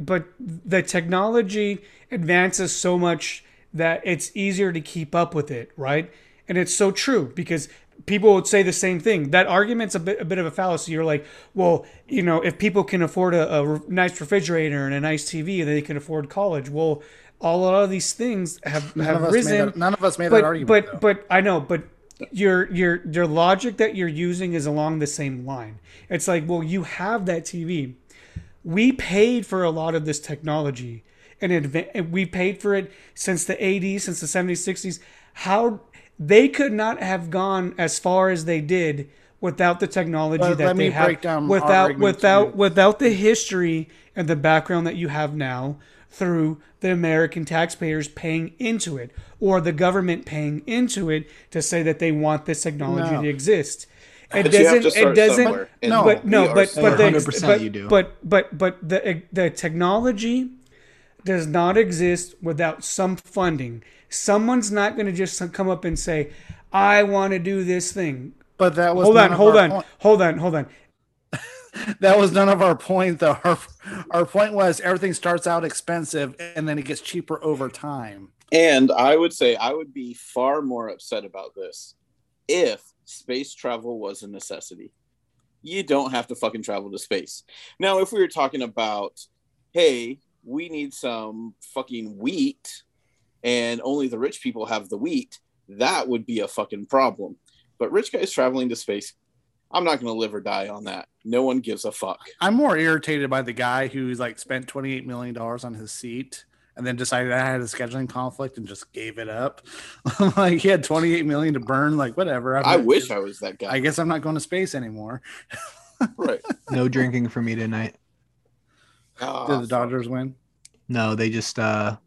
but the technology advances so much that it's easier to keep up with it, right? And it's so true because people would say the same thing. That argument's a bit of a fallacy. You're like, well, you know, if people can afford a nice refrigerator and a nice TV, then they can afford college. Well, a lot of these things have risen. None of us made that argument. But I know, but your logic that you're using is along the same line. It's like, well, you have that TV. We paid for a lot of this technology, and we paid for it since the 80s, since the 70s, 60s. How they could not have gone as far as they did without the technology that they have, without the history and the background that you have now, through the American taxpayers paying into it, or the government paying into it to say that they want this technology to exist. But the technology does not exist without some funding. Someone's not going to just come up and say, "I want to do this thing." But that was hold on. That was none of our point, though. Our point was everything starts out expensive and then it gets cheaper over time. And I would say I would be far more upset about this if space travel was a necessity. You don't have to fucking travel to space. Now, if we were talking about, hey, we need some fucking wheat and only the rich people have the wheat, that would be a fucking problem. But rich guys traveling to space, I'm not going to live or die on that. No one gives a fuck. I'm more irritated by the guy who's like spent $28 million on his seat and then decided I had a scheduling conflict and just gave it up. Like he had $28 million to burn, like whatever. I wish I was that guy. I guess I'm not going to space anymore. Right. No drinking for me tonight. Did the Dodgers win? No, they just 3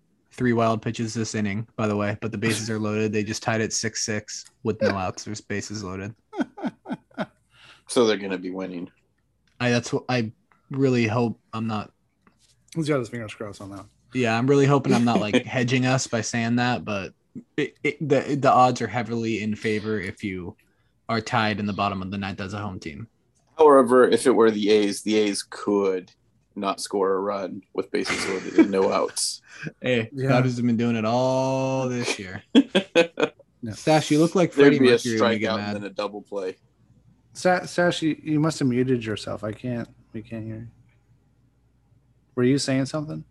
wild pitches this inning, by the way, but the bases are loaded. They just tied at 6-6 with no outs. There's bases loaded. So they're going to be winning. That's what I really hope. I'm not. He's got his fingers crossed on that. Yeah, I'm really hoping I'm not like hedging us by saying that, but the odds are heavily in favor if you are tied in the bottom of the ninth as a home team. However, if it were the A's could not score a run with bases loaded and no outs. Hey, God has been doing it all this year. No. Stash, you look like Freddie Mercury. There'd be a strikeout and then a double play. Sash, you must have muted yourself. We can't hear you. Were you saying something?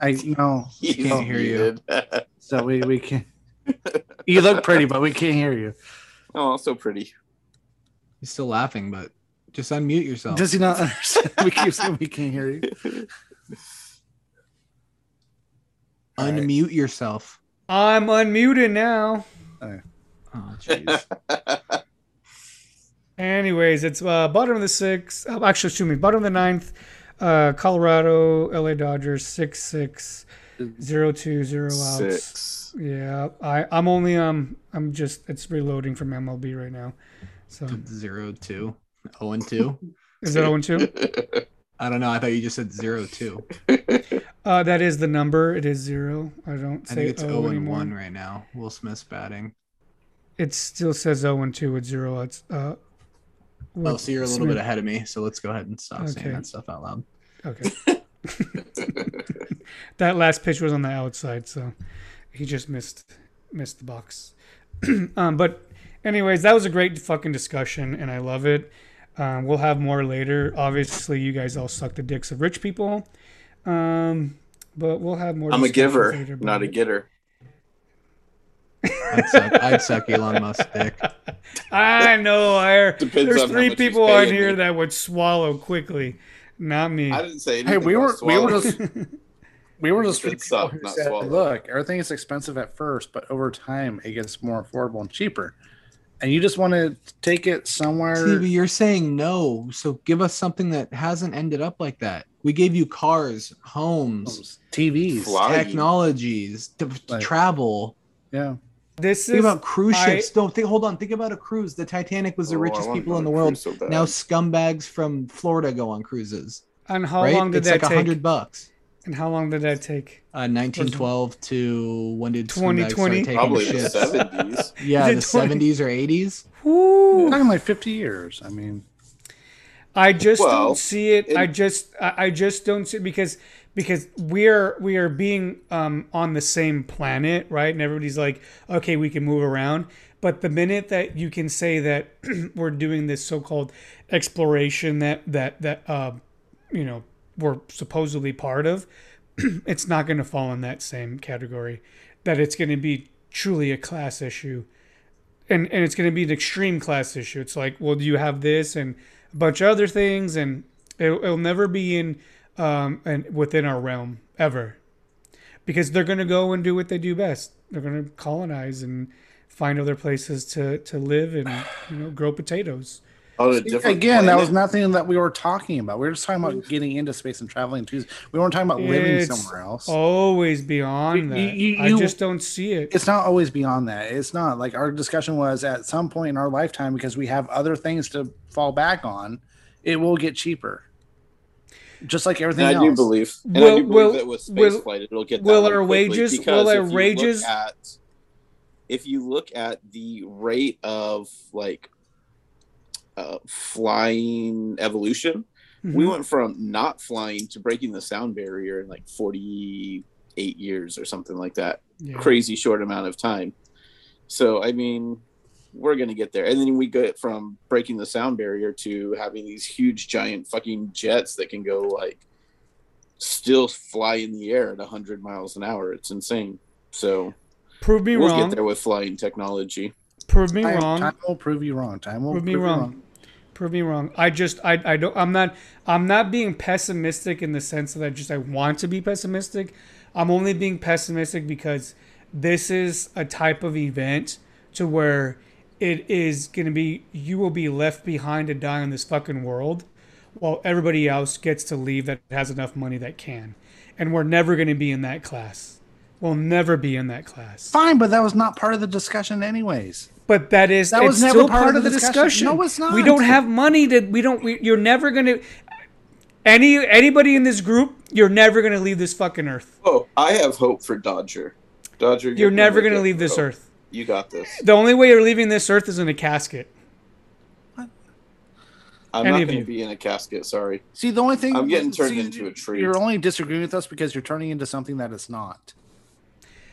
I can't hear you. So we can't. You look pretty, but we can't hear you. Oh, so pretty. He's still laughing, but just unmute yourself. Does he not understand? We keep saying we can't hear you. Unmute yourself. I'm unmuted now. All right. Oh, jeez. Anyways, it's bottom of the sixth. Actually, excuse me, bottom of the ninth. Colorado, LA Dodgers, 6-6, 0-2, 0 outs. Yeah, I'm only I'm just it's reloading from MLB right now. So 0-2, 0-2. Is that 0-2? I don't know. I thought you just said 0-2. That is the number. It is 0. I think it's 0-1 right now. Will Smith's batting. It still says 0-2 with 0 outs. So you're a little bit ahead of me. So let's go ahead and stop saying that stuff out loud. Okay. That last pitch was on the outside, so He just missed the box. But anyways, that was a great fucking discussion, and I love it. We'll have more later. Obviously, you guys all suck the dicks of rich people. But we'll have more. I'm a giver, later, not a getter. I'd suck Elon Musk's dick. I know. There's three people on here that would swallow quickly. Not me. I didn't say anything. Hey, we were just three people who said, look, everything is expensive at first, but over time it gets more affordable and cheaper. And you just want to take it somewhere. Stevie, you're saying no, so give us something that hasn't ended up like that. We gave you cars, homes, TVs, technologies, to travel. Yeah. Think about cruise ships. Hold on. Think about a cruise. The Titanic was the richest people in the world. So now scumbags from Florida go on cruises. And how long did that take? It's like $100. And how long did that take? 1912 to when did 2020? Probably the 70s. Yeah, the 70s or 80s. Woo. Talking like 50 years. I mean, I just don't see it. I just don't see it because we are being on the same planet, right? And everybody's like, okay, we can move around. But the minute that you can say that we're doing this so-called exploration that you know, we're supposedly part of, it's not going to fall in that same category. That it's going to be truly a class issue, and it's going to be an extreme class issue. It's like, well, do you have this and a bunch of other things, and it'll never be in and within our realm ever, because they're going to go and do what they do best. They're going to colonize and find other places to live and, you know, grow potatoes. Again, that was nothing that we were talking about. We were just talking about getting into space and traveling to. We weren't talking about living somewhere else. Always beyond that. I just don't see it. It's not always beyond that. It's not like our discussion was at some point in our lifetime, because we have other things to fall back on. It will get cheaper, just like everything else. I do believe that with space flight, it'll get. Will our wages? If you look at the rate of flying evolution, we went from not flying to breaking the sound barrier in 48 years or something like that. Yeah. Crazy short amount of time. So I mean, we're gonna get there. And then we go from breaking the sound barrier to having these huge giant fucking jets that can go still fly in the air at 100 miles an hour. It's insane. So prove me wrong. We'll get there with flying technology. Prove me wrong. Time will prove you wrong. Time will prove me wrong. Prove me wrong. I'm not being pessimistic in the sense that I want to be pessimistic. I'm only being pessimistic because this is a type of event to where it is going to be, you will be left behind to die in this fucking world while everybody else gets to leave that has enough money that can. And we're never going to be in that class. We'll never be in that class. Fine, but that was not part of the discussion anyways. But that was never still part of the discussion. No, it's not. We don't have money that we don't. You're never gonna. Anybody in this group, you're never gonna leave this fucking earth. Oh, I have hope for Dodger. Dodger, you're never gonna leave this earth. You got this. The only way you're leaving this earth is in a casket. What? I'm not gonna be in a casket. Sorry. See, the only thing I'm getting turned into a tree. You're only disagreeing with us because you're turning into something that it's not.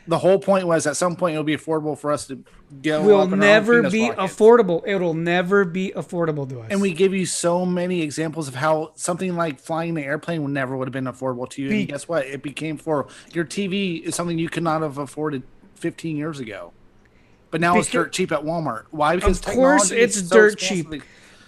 The whole point was at some point it'll be affordable for us to go. We'll never be affordable. It'll never be affordable to us. And we give you so many examples of how something like flying the airplane would never would have been affordable to you. And guess what? It became affordable. Your TV is something you could not have afforded 15 years ago, but now it's dirt cheap at Walmart. Why? Because of course it's dirt cheap.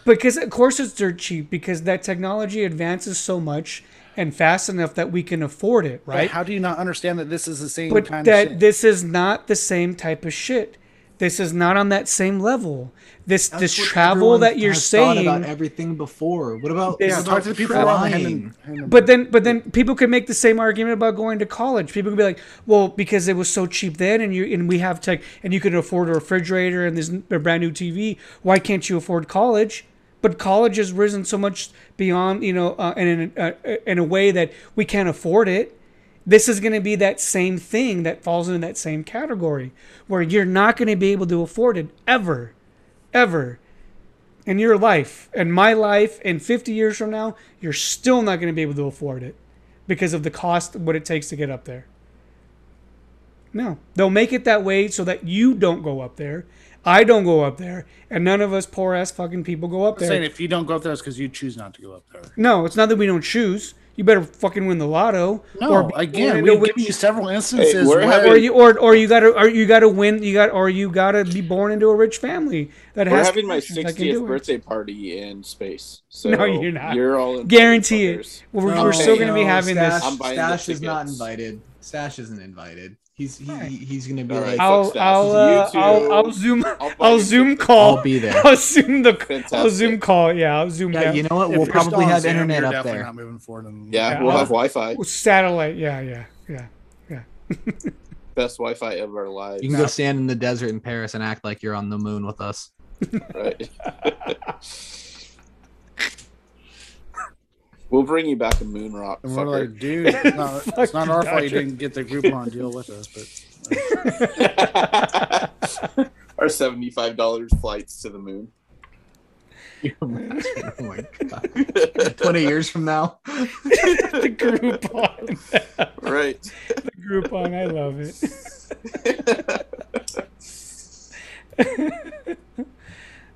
Because that technology advances so much and fast enough that we can afford it, right? But how do you not understand that this is the same kind of shit? This is not the same type of shit. This is not on that same level. This travel that you're saying about everything before. What about talk to the people flying? But then people can make the same argument about going to college. People can be like, well, because it was so cheap then, and we have tech, and you can afford a refrigerator and this a brand new TV. Why can't you afford college? But college has risen so much beyond, you know, in a way that we can't afford it. This is going to be that same thing that falls into that same category where you're not going to be able to afford it ever, ever in your life and my life. And 50 years from now, you're still not going to be able to afford it because of the cost of what it takes to get up there. No. They'll make it that way so that you don't go up there, I don't go up there, and none of us poor ass fucking people go up there. I'm saying if you don't go up there, it's because you choose not to go up there. No, it's not that we don't choose. You better fucking win the lotto. No, or again, we've given you several instances or you gotta be born into a rich family that has. We're having my 60th birthday party in space. So no, you're not. You're all in. Guarantee it. We're still gonna be having this. Stash is not invited. Stash isn't invited. He's gonna be like, I'll zoom call. Yeah, I'll zoom. Yeah, you know what? We'll probably have internet up there. Not moving forward. Yeah, we'll have Wi-Fi. Satellite. Yeah. Best Wi-Fi ever live. You can go stand in the desert in Paris and act like you're on the moon with us. Right. We'll bring you back a moon rock. And we're like, dude, it's not our fault you didn't get the Groupon deal with us, but our $75 flights to the moon. Oh my God. 20 years from now, the Groupon. Right, the Groupon. I love it.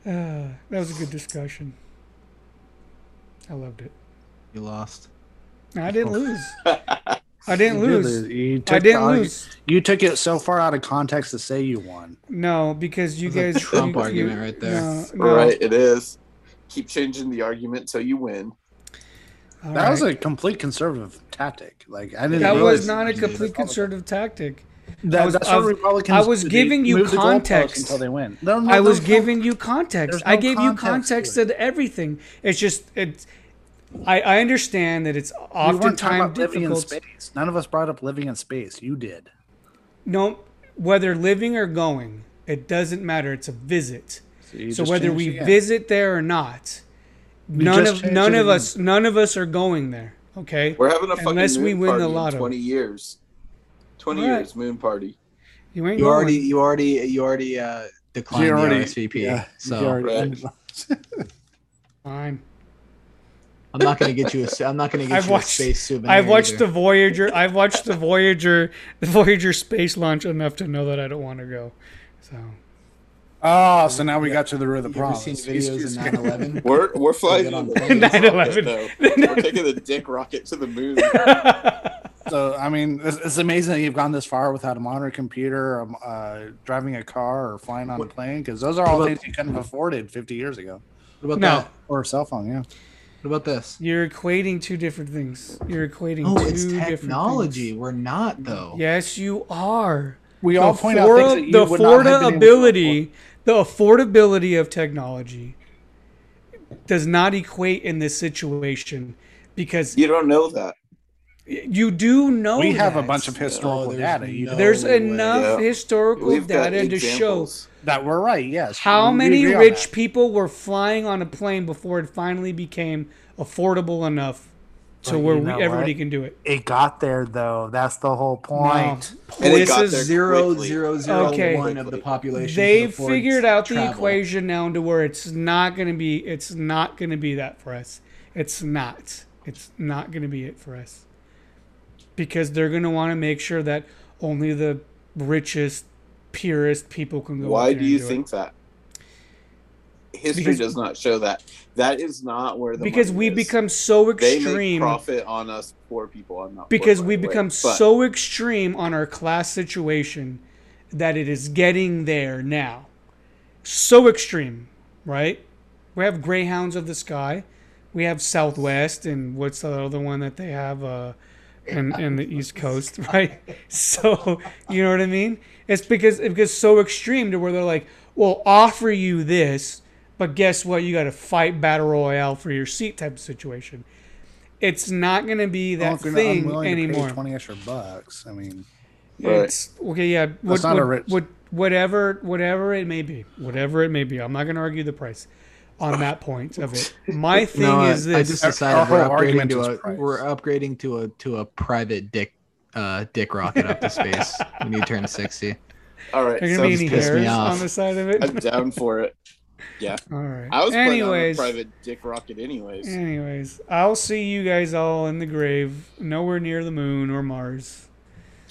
That was a good discussion. I loved it. You lost. I didn't lose. I didn't lose. You took it so far out of context to say you won. No, because you guys. Trump argument right there. No. Right, it is. Keep changing the argument till you win. That was a complete conservative tactic. Like I didn't. That was not a complete conservative tactic. I was giving you context until they win. I was giving you context. I gave you context to everything. It's just I understand that it's oftentimes difficult. Space. None of us brought up living in space. You did. No, whether living or going, it doesn't matter. It's a visit. So whether we visit there or not, none of us are going there. Okay. We're having a fucking moon party in 20 years. 20 years moon party. You already declined the RSVP. Yeah, so fine. I'm not gonna get you a. I'm not gonna get I've you watched, a space souvenir. I've watched either. The Voyager. I've watched the Voyager space launch enough to know that I don't want to go. So. Oh, so now we got to the root of the problem. Seen videos of 9/11. We're flying on 9/11. We're taking the dick rocket to the moon. So I mean, it's amazing that you've gone this far without a monitor computer, or, driving a car, or flying on a plane, because those are all things you couldn't have afforded 50 years ago. What about that? Or a cell phone, yeah. What about this? You're equating two different things. You're equating two different things. Oh, it's technology. We're not, though. Yes, you are. We all point out things that you would not have been able to. The affordability of technology does not equate in this situation because... You don't know that. You do know that. We have a bunch of historical data. There's enough historical data to show... That we're right, yes. How many rich people were flying on a plane before it finally became affordable enough to where everybody can do it? It got there, though. That's the whole point. No. This is 0.001 of the population. They've figured out the equation now to where it's not going to be. It's not going to be that for us. It's not. It's not going to be it for us because they're going to want to make sure that only the richest, purest people can go. Why do you think that? History does not show that. That is not where the because we become so extreme. They make profit on us poor people. I'm not because we become so extreme on our class situation that it is getting there now. So extreme, right? We have Greyhounds of the Sky. We have Southwest, and what's the other one that they have? And the East Coast, right? So you know what I mean? It's because it gets so extreme to where they're like, "We'll offer you this, but guess what? You got to fight battle royale for your seat," type of situation. It's not going to be that thing anymore. To pay 20 extra bucks. I mean, it's okay. Yeah, whatever it may be, whatever it may be. I'm not going to argue the price on that point of it. My thing is this: I just decided we're upgrading to a private dick rocket up to space when you turn 60. All right, there's gonna be any hairs on the side of it. I'm down for it. Yeah. All right. I was planning on a private dick rocket, anyways. Anyways, I'll see you guys all in the grave, nowhere near the moon or Mars.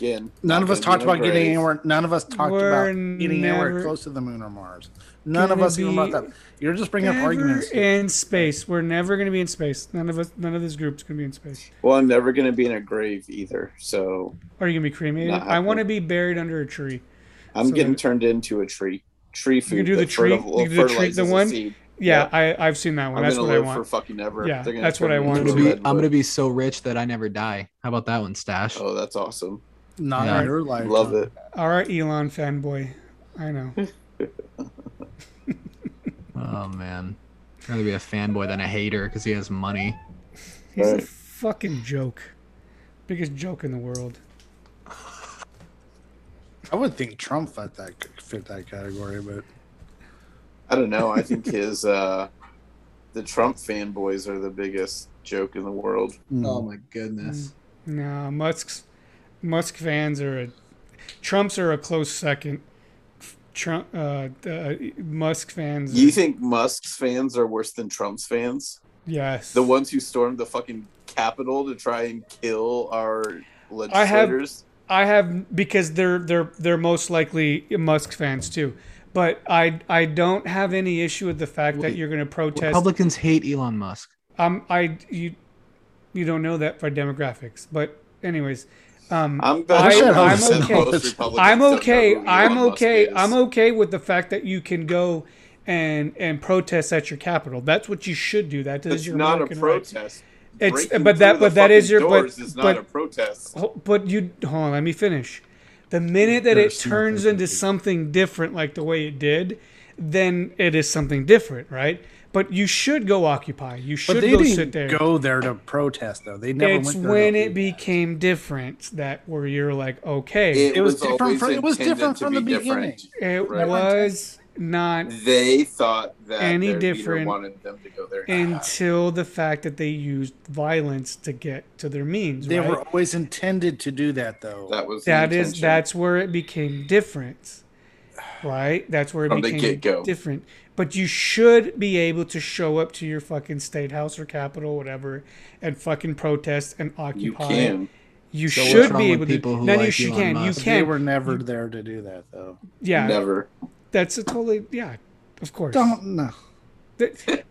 again. None of us talked about getting anywhere. None of us talked about getting anywhere close to the moon or Mars. None of us even about that. You're just bringing up arguments. In space, we're never going to be in space. None of us, none of this group's going to be in space. Well, I'm never going to be in a grave either. So are you going to be cremated? I want to be buried under a tree. I'm getting turned into a tree. Tree food. You can do the tree. You do the tree. The one. Yeah, yeah. I've seen that one. That's what I want. I'm gonna live for fucking ever. Yeah, that's what I want. I'm gonna be so rich that I never die. How about that one, Stash? Oh, that's awesome. Not in your life. Love it. All right, Elon fanboy. I know. Oh man, I'd rather be a fanboy than a hater because he has money. He's a fucking joke. Biggest joke in the world. I would think Trump fit that category, but I don't know. I think his the Trump fanboys are the biggest joke in the world. Oh my goodness! No, Musk fans are Trump's are a close second. Trump Musk fans. You think Musk's fans are worse than Trump's fans? Yes. The ones who stormed the fucking Capitol to try and kill our legislators. I have because they're most likely Musk fans too. But I don't have any issue with the fact that you're going to protest. Republicans hate Elon Musk. You don't know that by demographics. But anyways, I'm okay with the fact that you can go and protest at your Capitol. That's what you should do. That is your not American a protest. Rights. It's but that is your not a protest. But you hold on. Let me finish. The minute that it turns into something different, like the way it did, then it is something different, right? But you should go occupy. You should go sit there. They didn't go there to protest, though. They never went there. It's when it became different that where you're like, okay, it was different. It was different from the beginning. It was not. They thought that any different wanted them to go there until the fact that they used violence to get to their means. They were always intended to do that, though. That's where it became different, right? That's where it became different. But you should be able to show up to your fucking state house or Capitol, whatever, and fucking protest and occupy. You can. You should be able to. No, you can. You can. They were never there to do that, though. Yeah, never. That's a totally, yeah, of course. Don't know.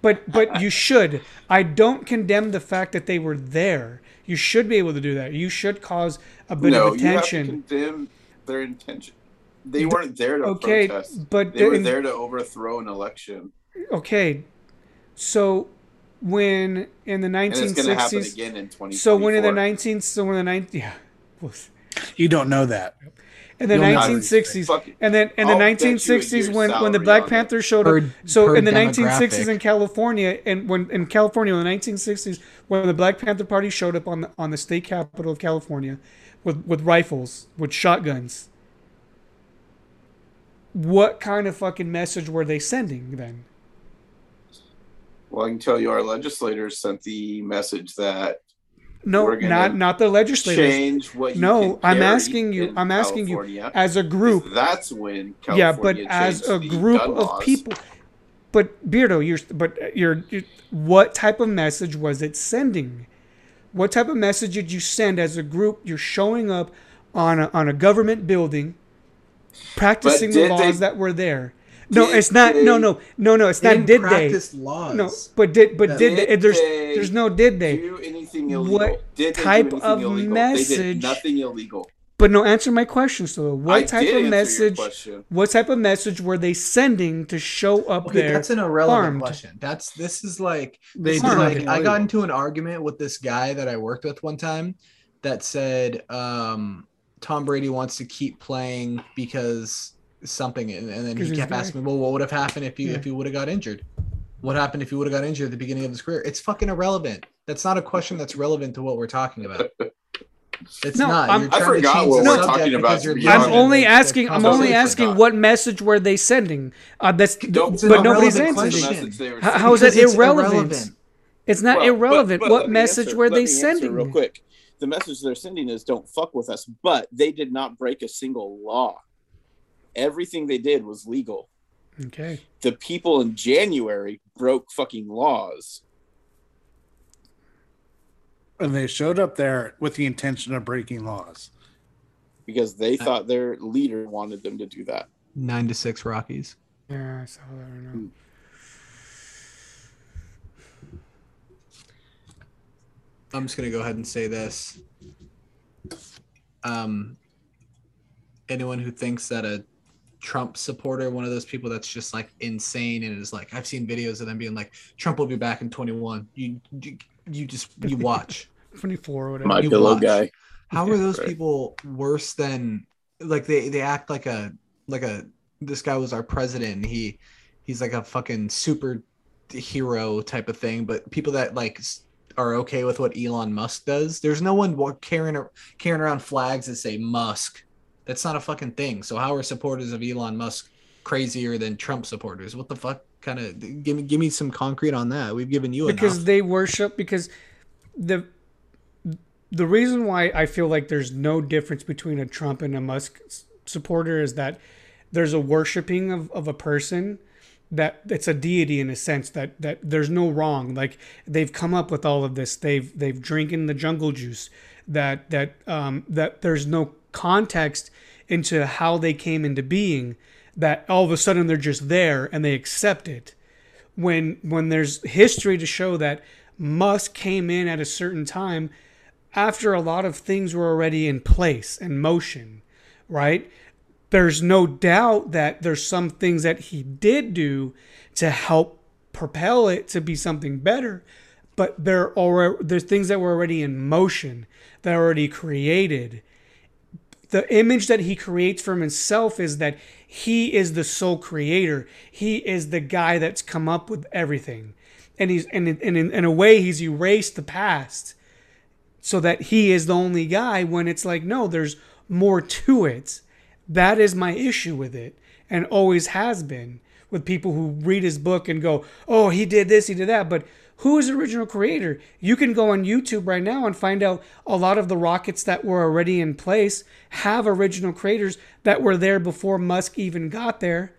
But you should. I don't condemn the fact that they were there. You should be able to do that. You should cause a bit of attention. No, you have to condemn their intention. They weren't there to protest. But they were there to overthrow an election. Okay, so when in the 1960s, it's going to happen again in 2024. You don't know that. In the 1960s, when the Black Panther showed up, so in the 1960s in California, and when in California in the 1960s, when the Black Panther Party showed up on the state capitol of California, with rifles, with shotguns. What kind of fucking message were they sending then? Well, I can tell you, our legislators sent the message that. No, not the legislators. Change what you no, I'm asking you. I'm asking California, you as a group. That's when California but as a group of laws. People. But Beardo, what type of message was it sending? What type of message did you send as a group? You're showing up on a government building, practicing the laws that were there. No, it's not. No. It's not. Did they? Laws. No, but did they? There's no. Did they do anything illegal? What did they type do of illegal? Message? They did nothing illegal. But no, answer my question. So, what type of message were they sending to show up there? That's an irrelevant question. I got into an argument with this guy that I worked with one time that said Tom Brady wants to keep playing because. Something, and then he kept asking me, well, what would have happened if you would have got injured? What happened if you would have got injured at the beginning of his career? It's fucking irrelevant. That's not a question that's relevant to what we're talking about. It's not. I forgot what we're talking about. I'm only asking what message were they sending? But nobody's answering. How is that irrelevant? It's not irrelevant. What message were they sending? Real quick, the message they're sending is don't fuck with us. But they did not break a single law. Everything they did was legal. Okay. The people in January broke fucking laws. And they showed up there with the intention of breaking laws. because they thought their leader wanted them to do that. 9-6 Rockies. Yeah, I saw that right now. I'm just going to go ahead and say this. Anyone who thinks that a Trump supporter, one of those people that's just like insane and is like, I've seen videos of them being like, Trump will be back in 21. You watch. 24 or whatever. My pillow guy. How are those people worse than, like, they act like this guy was our president. He's like a fucking superhero type of thing. But people that like are okay with what Elon Musk does, there's no one carrying around flags that say Musk. That's not a fucking thing. So how are supporters of Elon Musk crazier than Trump supporters? What the fuck? Kind of give me some concrete on that. We've given you enough. Because they worship, because the reason why I feel like there's no difference between a Trump and a Musk supporter is that there's a worshiping of a person that it's a deity in a sense that there's no wrong. Like they've come up with all of this. They've drinking the jungle juice that there's no context into how they came into being, that all of a sudden they're just there and they accept it. When there's history to show that Musk came in at a certain time after a lot of things were already in place and motion, right? There's no doubt that there's some things that he did do to help propel it to be something better, but there's things that were already in motion, that are already created. The image that he creates for himself is that he is the sole creator. He is the guy that's come up with everything. And in a way, he's erased the past so that he is the only guy, when it's like, no, there's more to it. That is my issue with it, and always has been with people who read his book and go, oh, he did this, he did that. But who is the original creator? You can go on YouTube right now and find out a lot of the rockets that were already in place have original creators that were there before Musk even got there.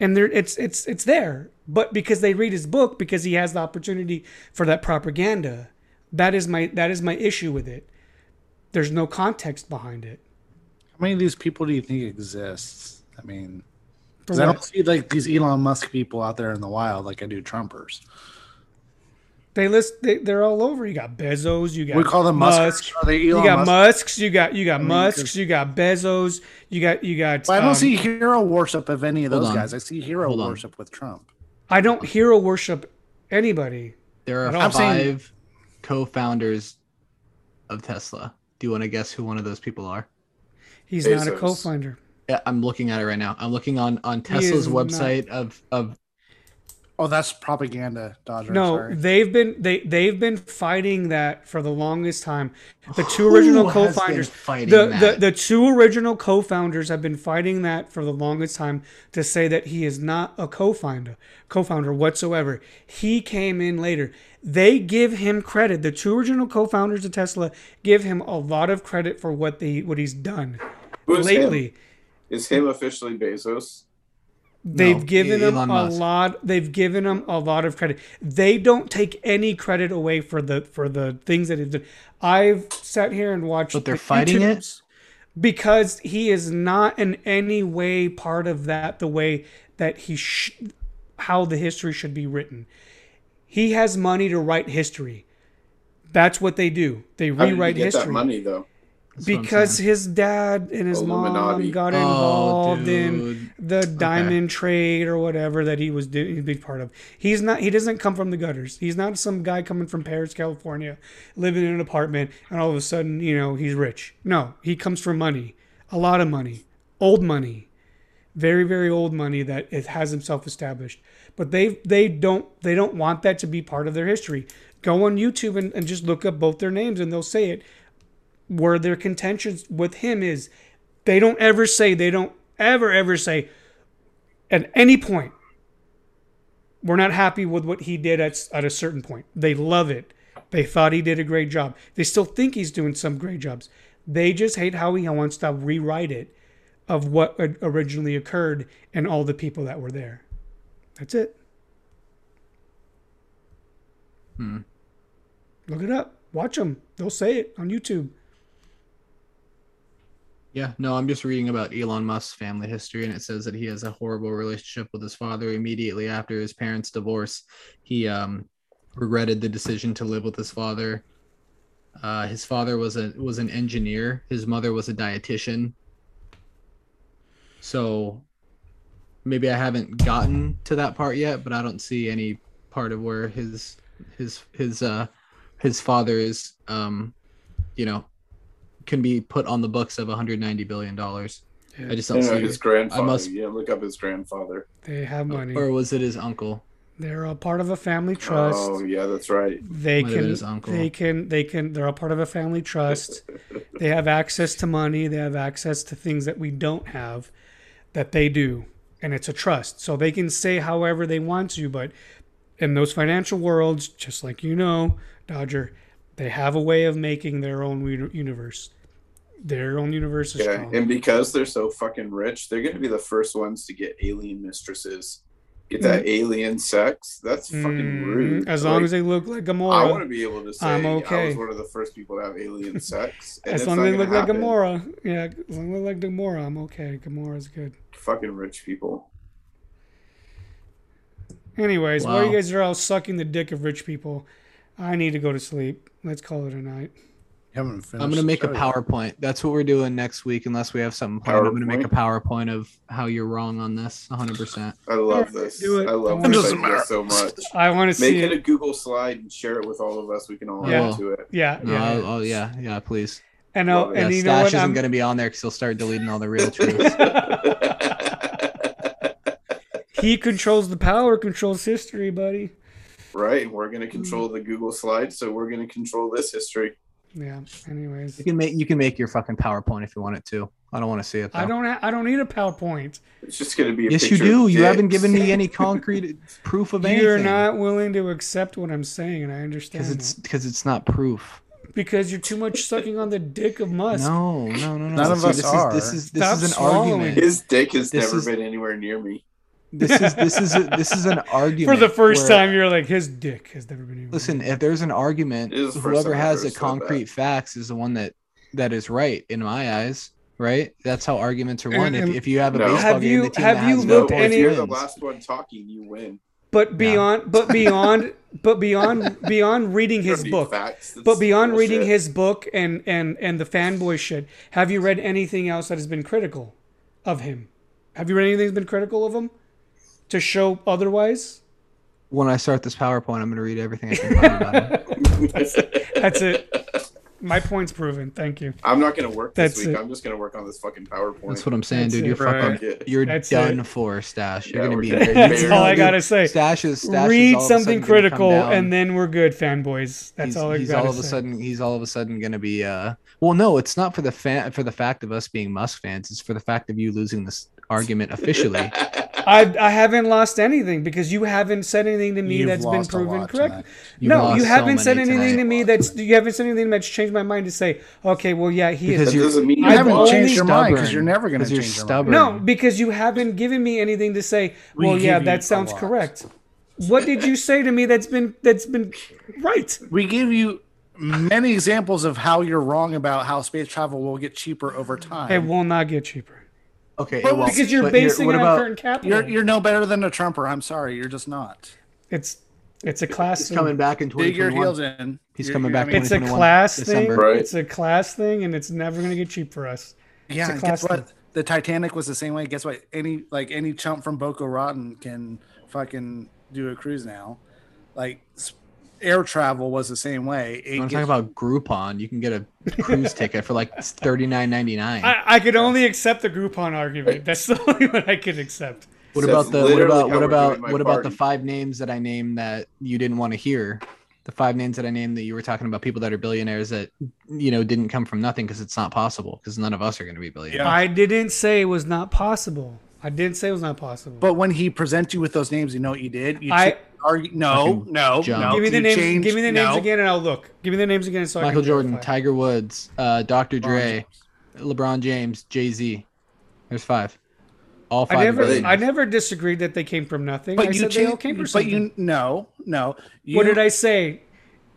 And it's there. But because they read his book, because he has the opportunity for that propaganda, that is my issue with it. There's no context behind it. How many of these people do you think exists? I mean, because I don't see like these Elon Musk people out there in the wild like I do Trumpers. They're all over. You got Bezos. You got we call them Musk. Are they Elon? You got Musks. You got Musks. You got Bezos. You got. Well, I don't see hero worship of any of those guys. I see hero worship with Trump. I don't hero worship anybody. There are 5 co-founders of Tesla. Do you want to guess who one of those people are? He's Bezos. Not a co-founder. Yeah, I'm looking at it right now. I'm looking on Tesla's website of. Oh, that's propaganda, Dodger. No, sorry. they've been fighting that for the longest time. The two original co-founders fighting the two original co-founders have been fighting that for the longest time to say that he is not a co-founder whatsoever. He came in later. They give him credit. The two original co-founders of Tesla give him a lot of credit for what he's done. Who's lately him? Is him officially Bezos? They've given him a lot of credit. They don't take any credit away for the things that he's done. I've sat here and watched, but they're fighting it because he is not in any way part of that, the way that how the history should be written. He has money to write history. That's what they do. They rewrite history. How did he get that money though? That's because his dad and his mom got involved in the diamond trade or whatever that he was doing, he'd be part of. He's not. He doesn't come from the gutters. He's not some guy coming from Paris, California, living in an apartment, and all of a sudden, he's rich. No, he comes from money, a lot of money, old money, very, very old money that it has himself established. But they don't want that to be part of their history. Go on YouTube and just look up both their names, and they'll say it. Where their contentions with him is they don't ever say at any point, we're not happy with what he did at a certain point. They love it. They thought he did a great job. They still think he's doing some great jobs. They just hate how he wants to rewrite it of what originally occurred and all the people that were there. That's it. Look it up. Watch them. They'll say it on YouTube. Yeah, no, I'm just reading about Elon Musk's family history, and it says that he has a horrible relationship with his father. Immediately after his parents' divorce, he regretted the decision to live with his father. His father was an engineer. His mother was a dietitian. So maybe I haven't gotten to that part yet, but I don't see any part of where his father is, can be put on the books of $190 billion. Yeah. I just don't see his grandfather. Look up his grandfather. They have money. Or was it his uncle? They're a part of a family trust. Oh yeah, that's right. They're a part of a family trust. They have access to money. They have access to things that we don't have, that they do, and it's a trust. So they can say however they want to, but in those financial worlds, just like Dodger, they have a way of making their own universe. Their own universe is strong. And because they're so fucking rich, they're going to be the first ones to get alien mistresses. Get that alien sex. That's fucking rude. As long as they look like Gamora. I want to be able to say I'm okay. I was one of the first people to have alien sex. As long as they look like Gamora. Yeah, as long as they look like Gamora, I'm okay. Gamora's good. Fucking rich people. Anyways, while you guys are all sucking the dick of rich people, I need to go to sleep. Let's call it a night. I'm going to make a PowerPoint. That's what we're doing next week, unless we have something planned. I'm going to make a PowerPoint of how you're wrong on this 100%. I love this. I love this idea so much. I want to see it. Make it a Google slide and share it with all of us. We can all add to it. Yeah, please. And you know what? Stash isn't going to be on there because he'll start deleting all the real truths. He controls the power, controls history, buddy. Right. We're going to control the Google slide, so we're going to control this history. Yeah. Anyways, you can make your fucking PowerPoint if you want it to. I don't want to see it, though. I don't need a PowerPoint. It's just going to be. Yes, you do. You haven't given me any concrete proof of anything. You're not willing to accept what I'm saying, and I understand. Because it's not proof. Because you're too much sucking on the dick of Musk. No. None of us are. This is an argument. His dick has never been anywhere near me. This is an argument. For the first time, you're like, his dick has never been. Listen, if there's an argument, whoever has the concrete facts is the one that is right in my eyes. Right? That's how arguments are won. If you have a baseball game, the team that has no points wins. If you're the last one talking, you win. But beyond reading his book, reading his book and the fanboy shit, have you read anything else that has been critical of him? Have you read anything that's been critical of him? To show otherwise? When I start this PowerPoint, I'm going to read everything I can find about it. That's it. My point's proven. Thank you. I'm not going to work this week. I'm just going to work on this fucking PowerPoint. That's what I'm saying, dude. You're fucking. You're done for, Stash. You're going to be. That's all I gotta say. Stash. Read something critical, and then we're good, fanboys. That's all I gotta say. He's all of a sudden going to be. Well, no, it's not for the fact of us being Musk fans. It's for the fact of you losing this argument officially. I haven't lost anything because you haven't said anything to me that's been proven correct. No, you haven't said anything to me that's changed my mind to say, okay, well, yeah, he is. That doesn't mean you haven't changed your mind because you're never going to change your mind. No, because you haven't given me anything to say, well, yeah, that sounds correct. What did you say to me that's been right? We give you many examples of how you're wrong about how space travel will get cheaper over time. It will not get cheaper. Okay, well, because you're basing it on current capital. You're no better than a Trumper. I'm sorry, you're just not. It's a class. He's coming back in 2021. Dig your heels in. He's coming back. It's a class thing. Right. It's a class thing, and it's never going to get cheap for us. Yeah, guess what? The Titanic was the same way. Guess what? Any chump from Boca Raton can fucking do a cruise now. Like air travel was the same way. I'm talking about Groupon. You can get a cruise ticket for like $39.99. I could only accept the Groupon argument. That's the only one I could accept. What about the five names that I named that you didn't want to hear? The five names that I named that you were talking about, people that are billionaires that didn't come from nothing, because it's not possible, because none of us are going to be billionaires. Yeah. I didn't say it was not possible. I didn't say it was not possible. But when he presents you with those names, you know what you did? No. Give me the names again, and I'll look. Give me the names again. So Michael Jordan, Tiger Woods, Dr. Dre, LeBron James, Jay-Z. There's five. All five. I never disagreed that they came from nothing. But I said they all came from something. What did I say?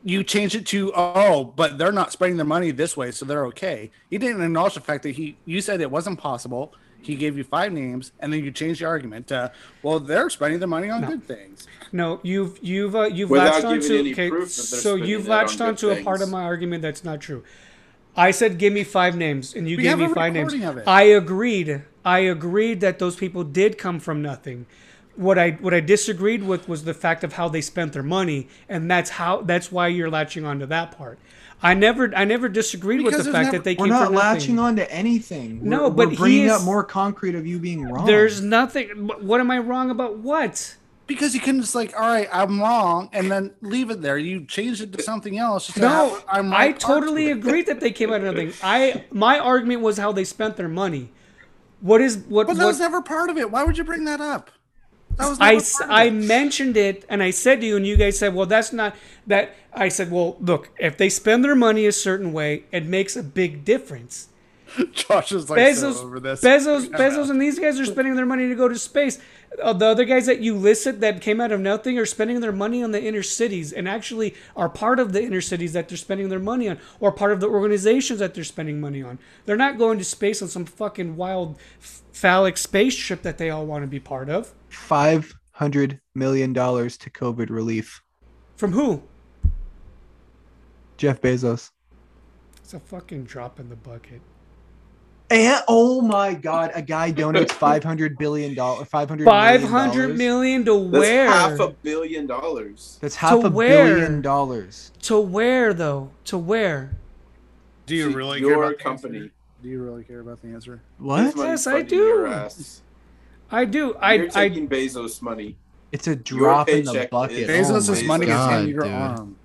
you change it to, oh, but they're not spending their money this way, so they're okay. He didn't acknowledge the fact that you said it wasn't possible. He gave you five names, and then you changed the argument to, well, they're spending their money on good things. No, you've latched onto a part of my argument that's not true. I said, give me five names, and you gave me five names. I agreed that those people did come from nothing. What I disagreed with was the fact of how they spent their money, and that's why you're latching onto that part. I never disagreed with the fact that they came from nothing. We're not latching onto anything. We're bringing up more concrete of you being wrong. There's nothing. What am I wrong about? What? Because you can just like, all right, I'm wrong, and then leave it there. You changed it to something else. So no, I totally agreed that they came out of nothing. My argument was how they spent their money. But that was never part of it. Why would you bring that up? I mentioned it, and I said to you, and you guys said, well, that's not that. I said, well, look, if they spend their money a certain way, it makes a big difference. Josh is like Bezos, so over this. Bezos, and these guys are spending their money to go to space. The other guys that you listed that came out of nothing are spending their money on the inner cities, and actually are part of the inner cities that they're spending their money on, or part of the organizations that they're spending money on. They're not going to space on some fucking wild phallic spaceship that they all want to be part of. $500 million to COVID relief. From who? Jeff Bezos. It's a fucking drop in the bucket. And, oh my God! A guy donates $500 billion. $500 million to where? That's $500 million. That's $500 million. To where though? To where? Do you really care about company? Do you really care about the answer? What? Yes, I do. I do. You're taking Bezos' money. It's a drop in the bucket. Bezos' money is in your arm.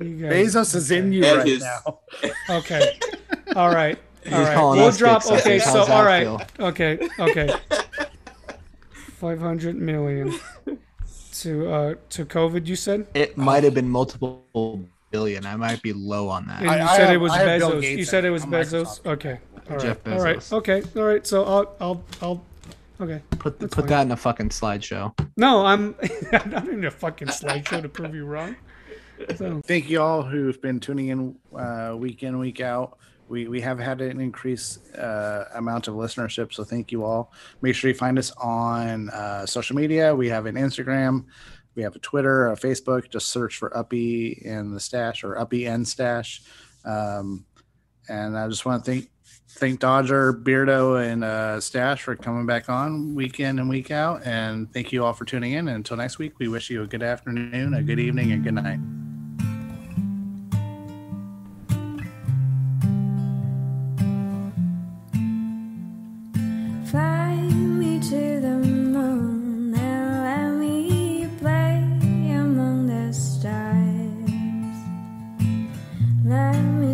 Bezos is in you right now. Okay. All right. All right, we'll drop. Okay, so all right. Okay. $500 million to COVID. You said it might have been multiple billion. I might be low on that. And you said it was Bezos. You said it was Bezos. Okay. All right. Jeff Bezos. All right. Okay. All right. So I'll. Okay. Put that in a fucking slideshow. No, I'm not in a fucking slideshow to prove you wrong. So. Thank you all who've been tuning in week in, week out. We have had an increased amount of listenership, so thank you all. Make sure you find us on social media. We have an Instagram, we have a Twitter, a Facebook. Just search for Uppy and the Stash or Uppy and Stash. And I just want to thank Dodger, Beardo, and Stash for coming back on week in and week out. And thank you all for tuning in. And until next week, we wish you a good afternoon, a good evening, and good night.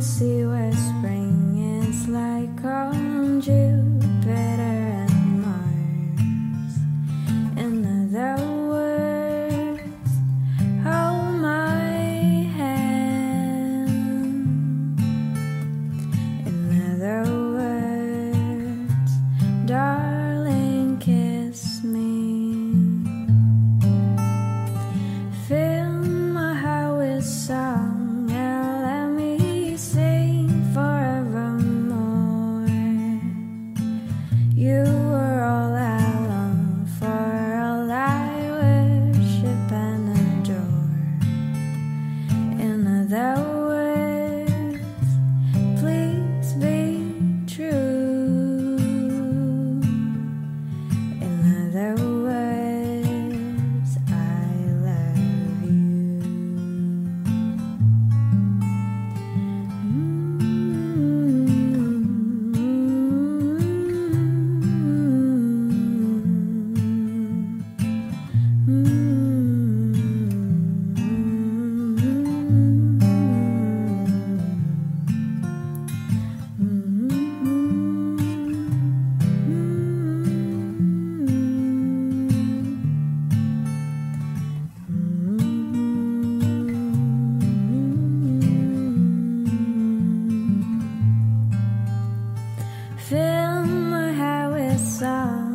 See what spring is like on Jupiter and Mars. In other words, hold my hand. In other words, darling, kiss me. Fill my heart with song. Fill my heart with song.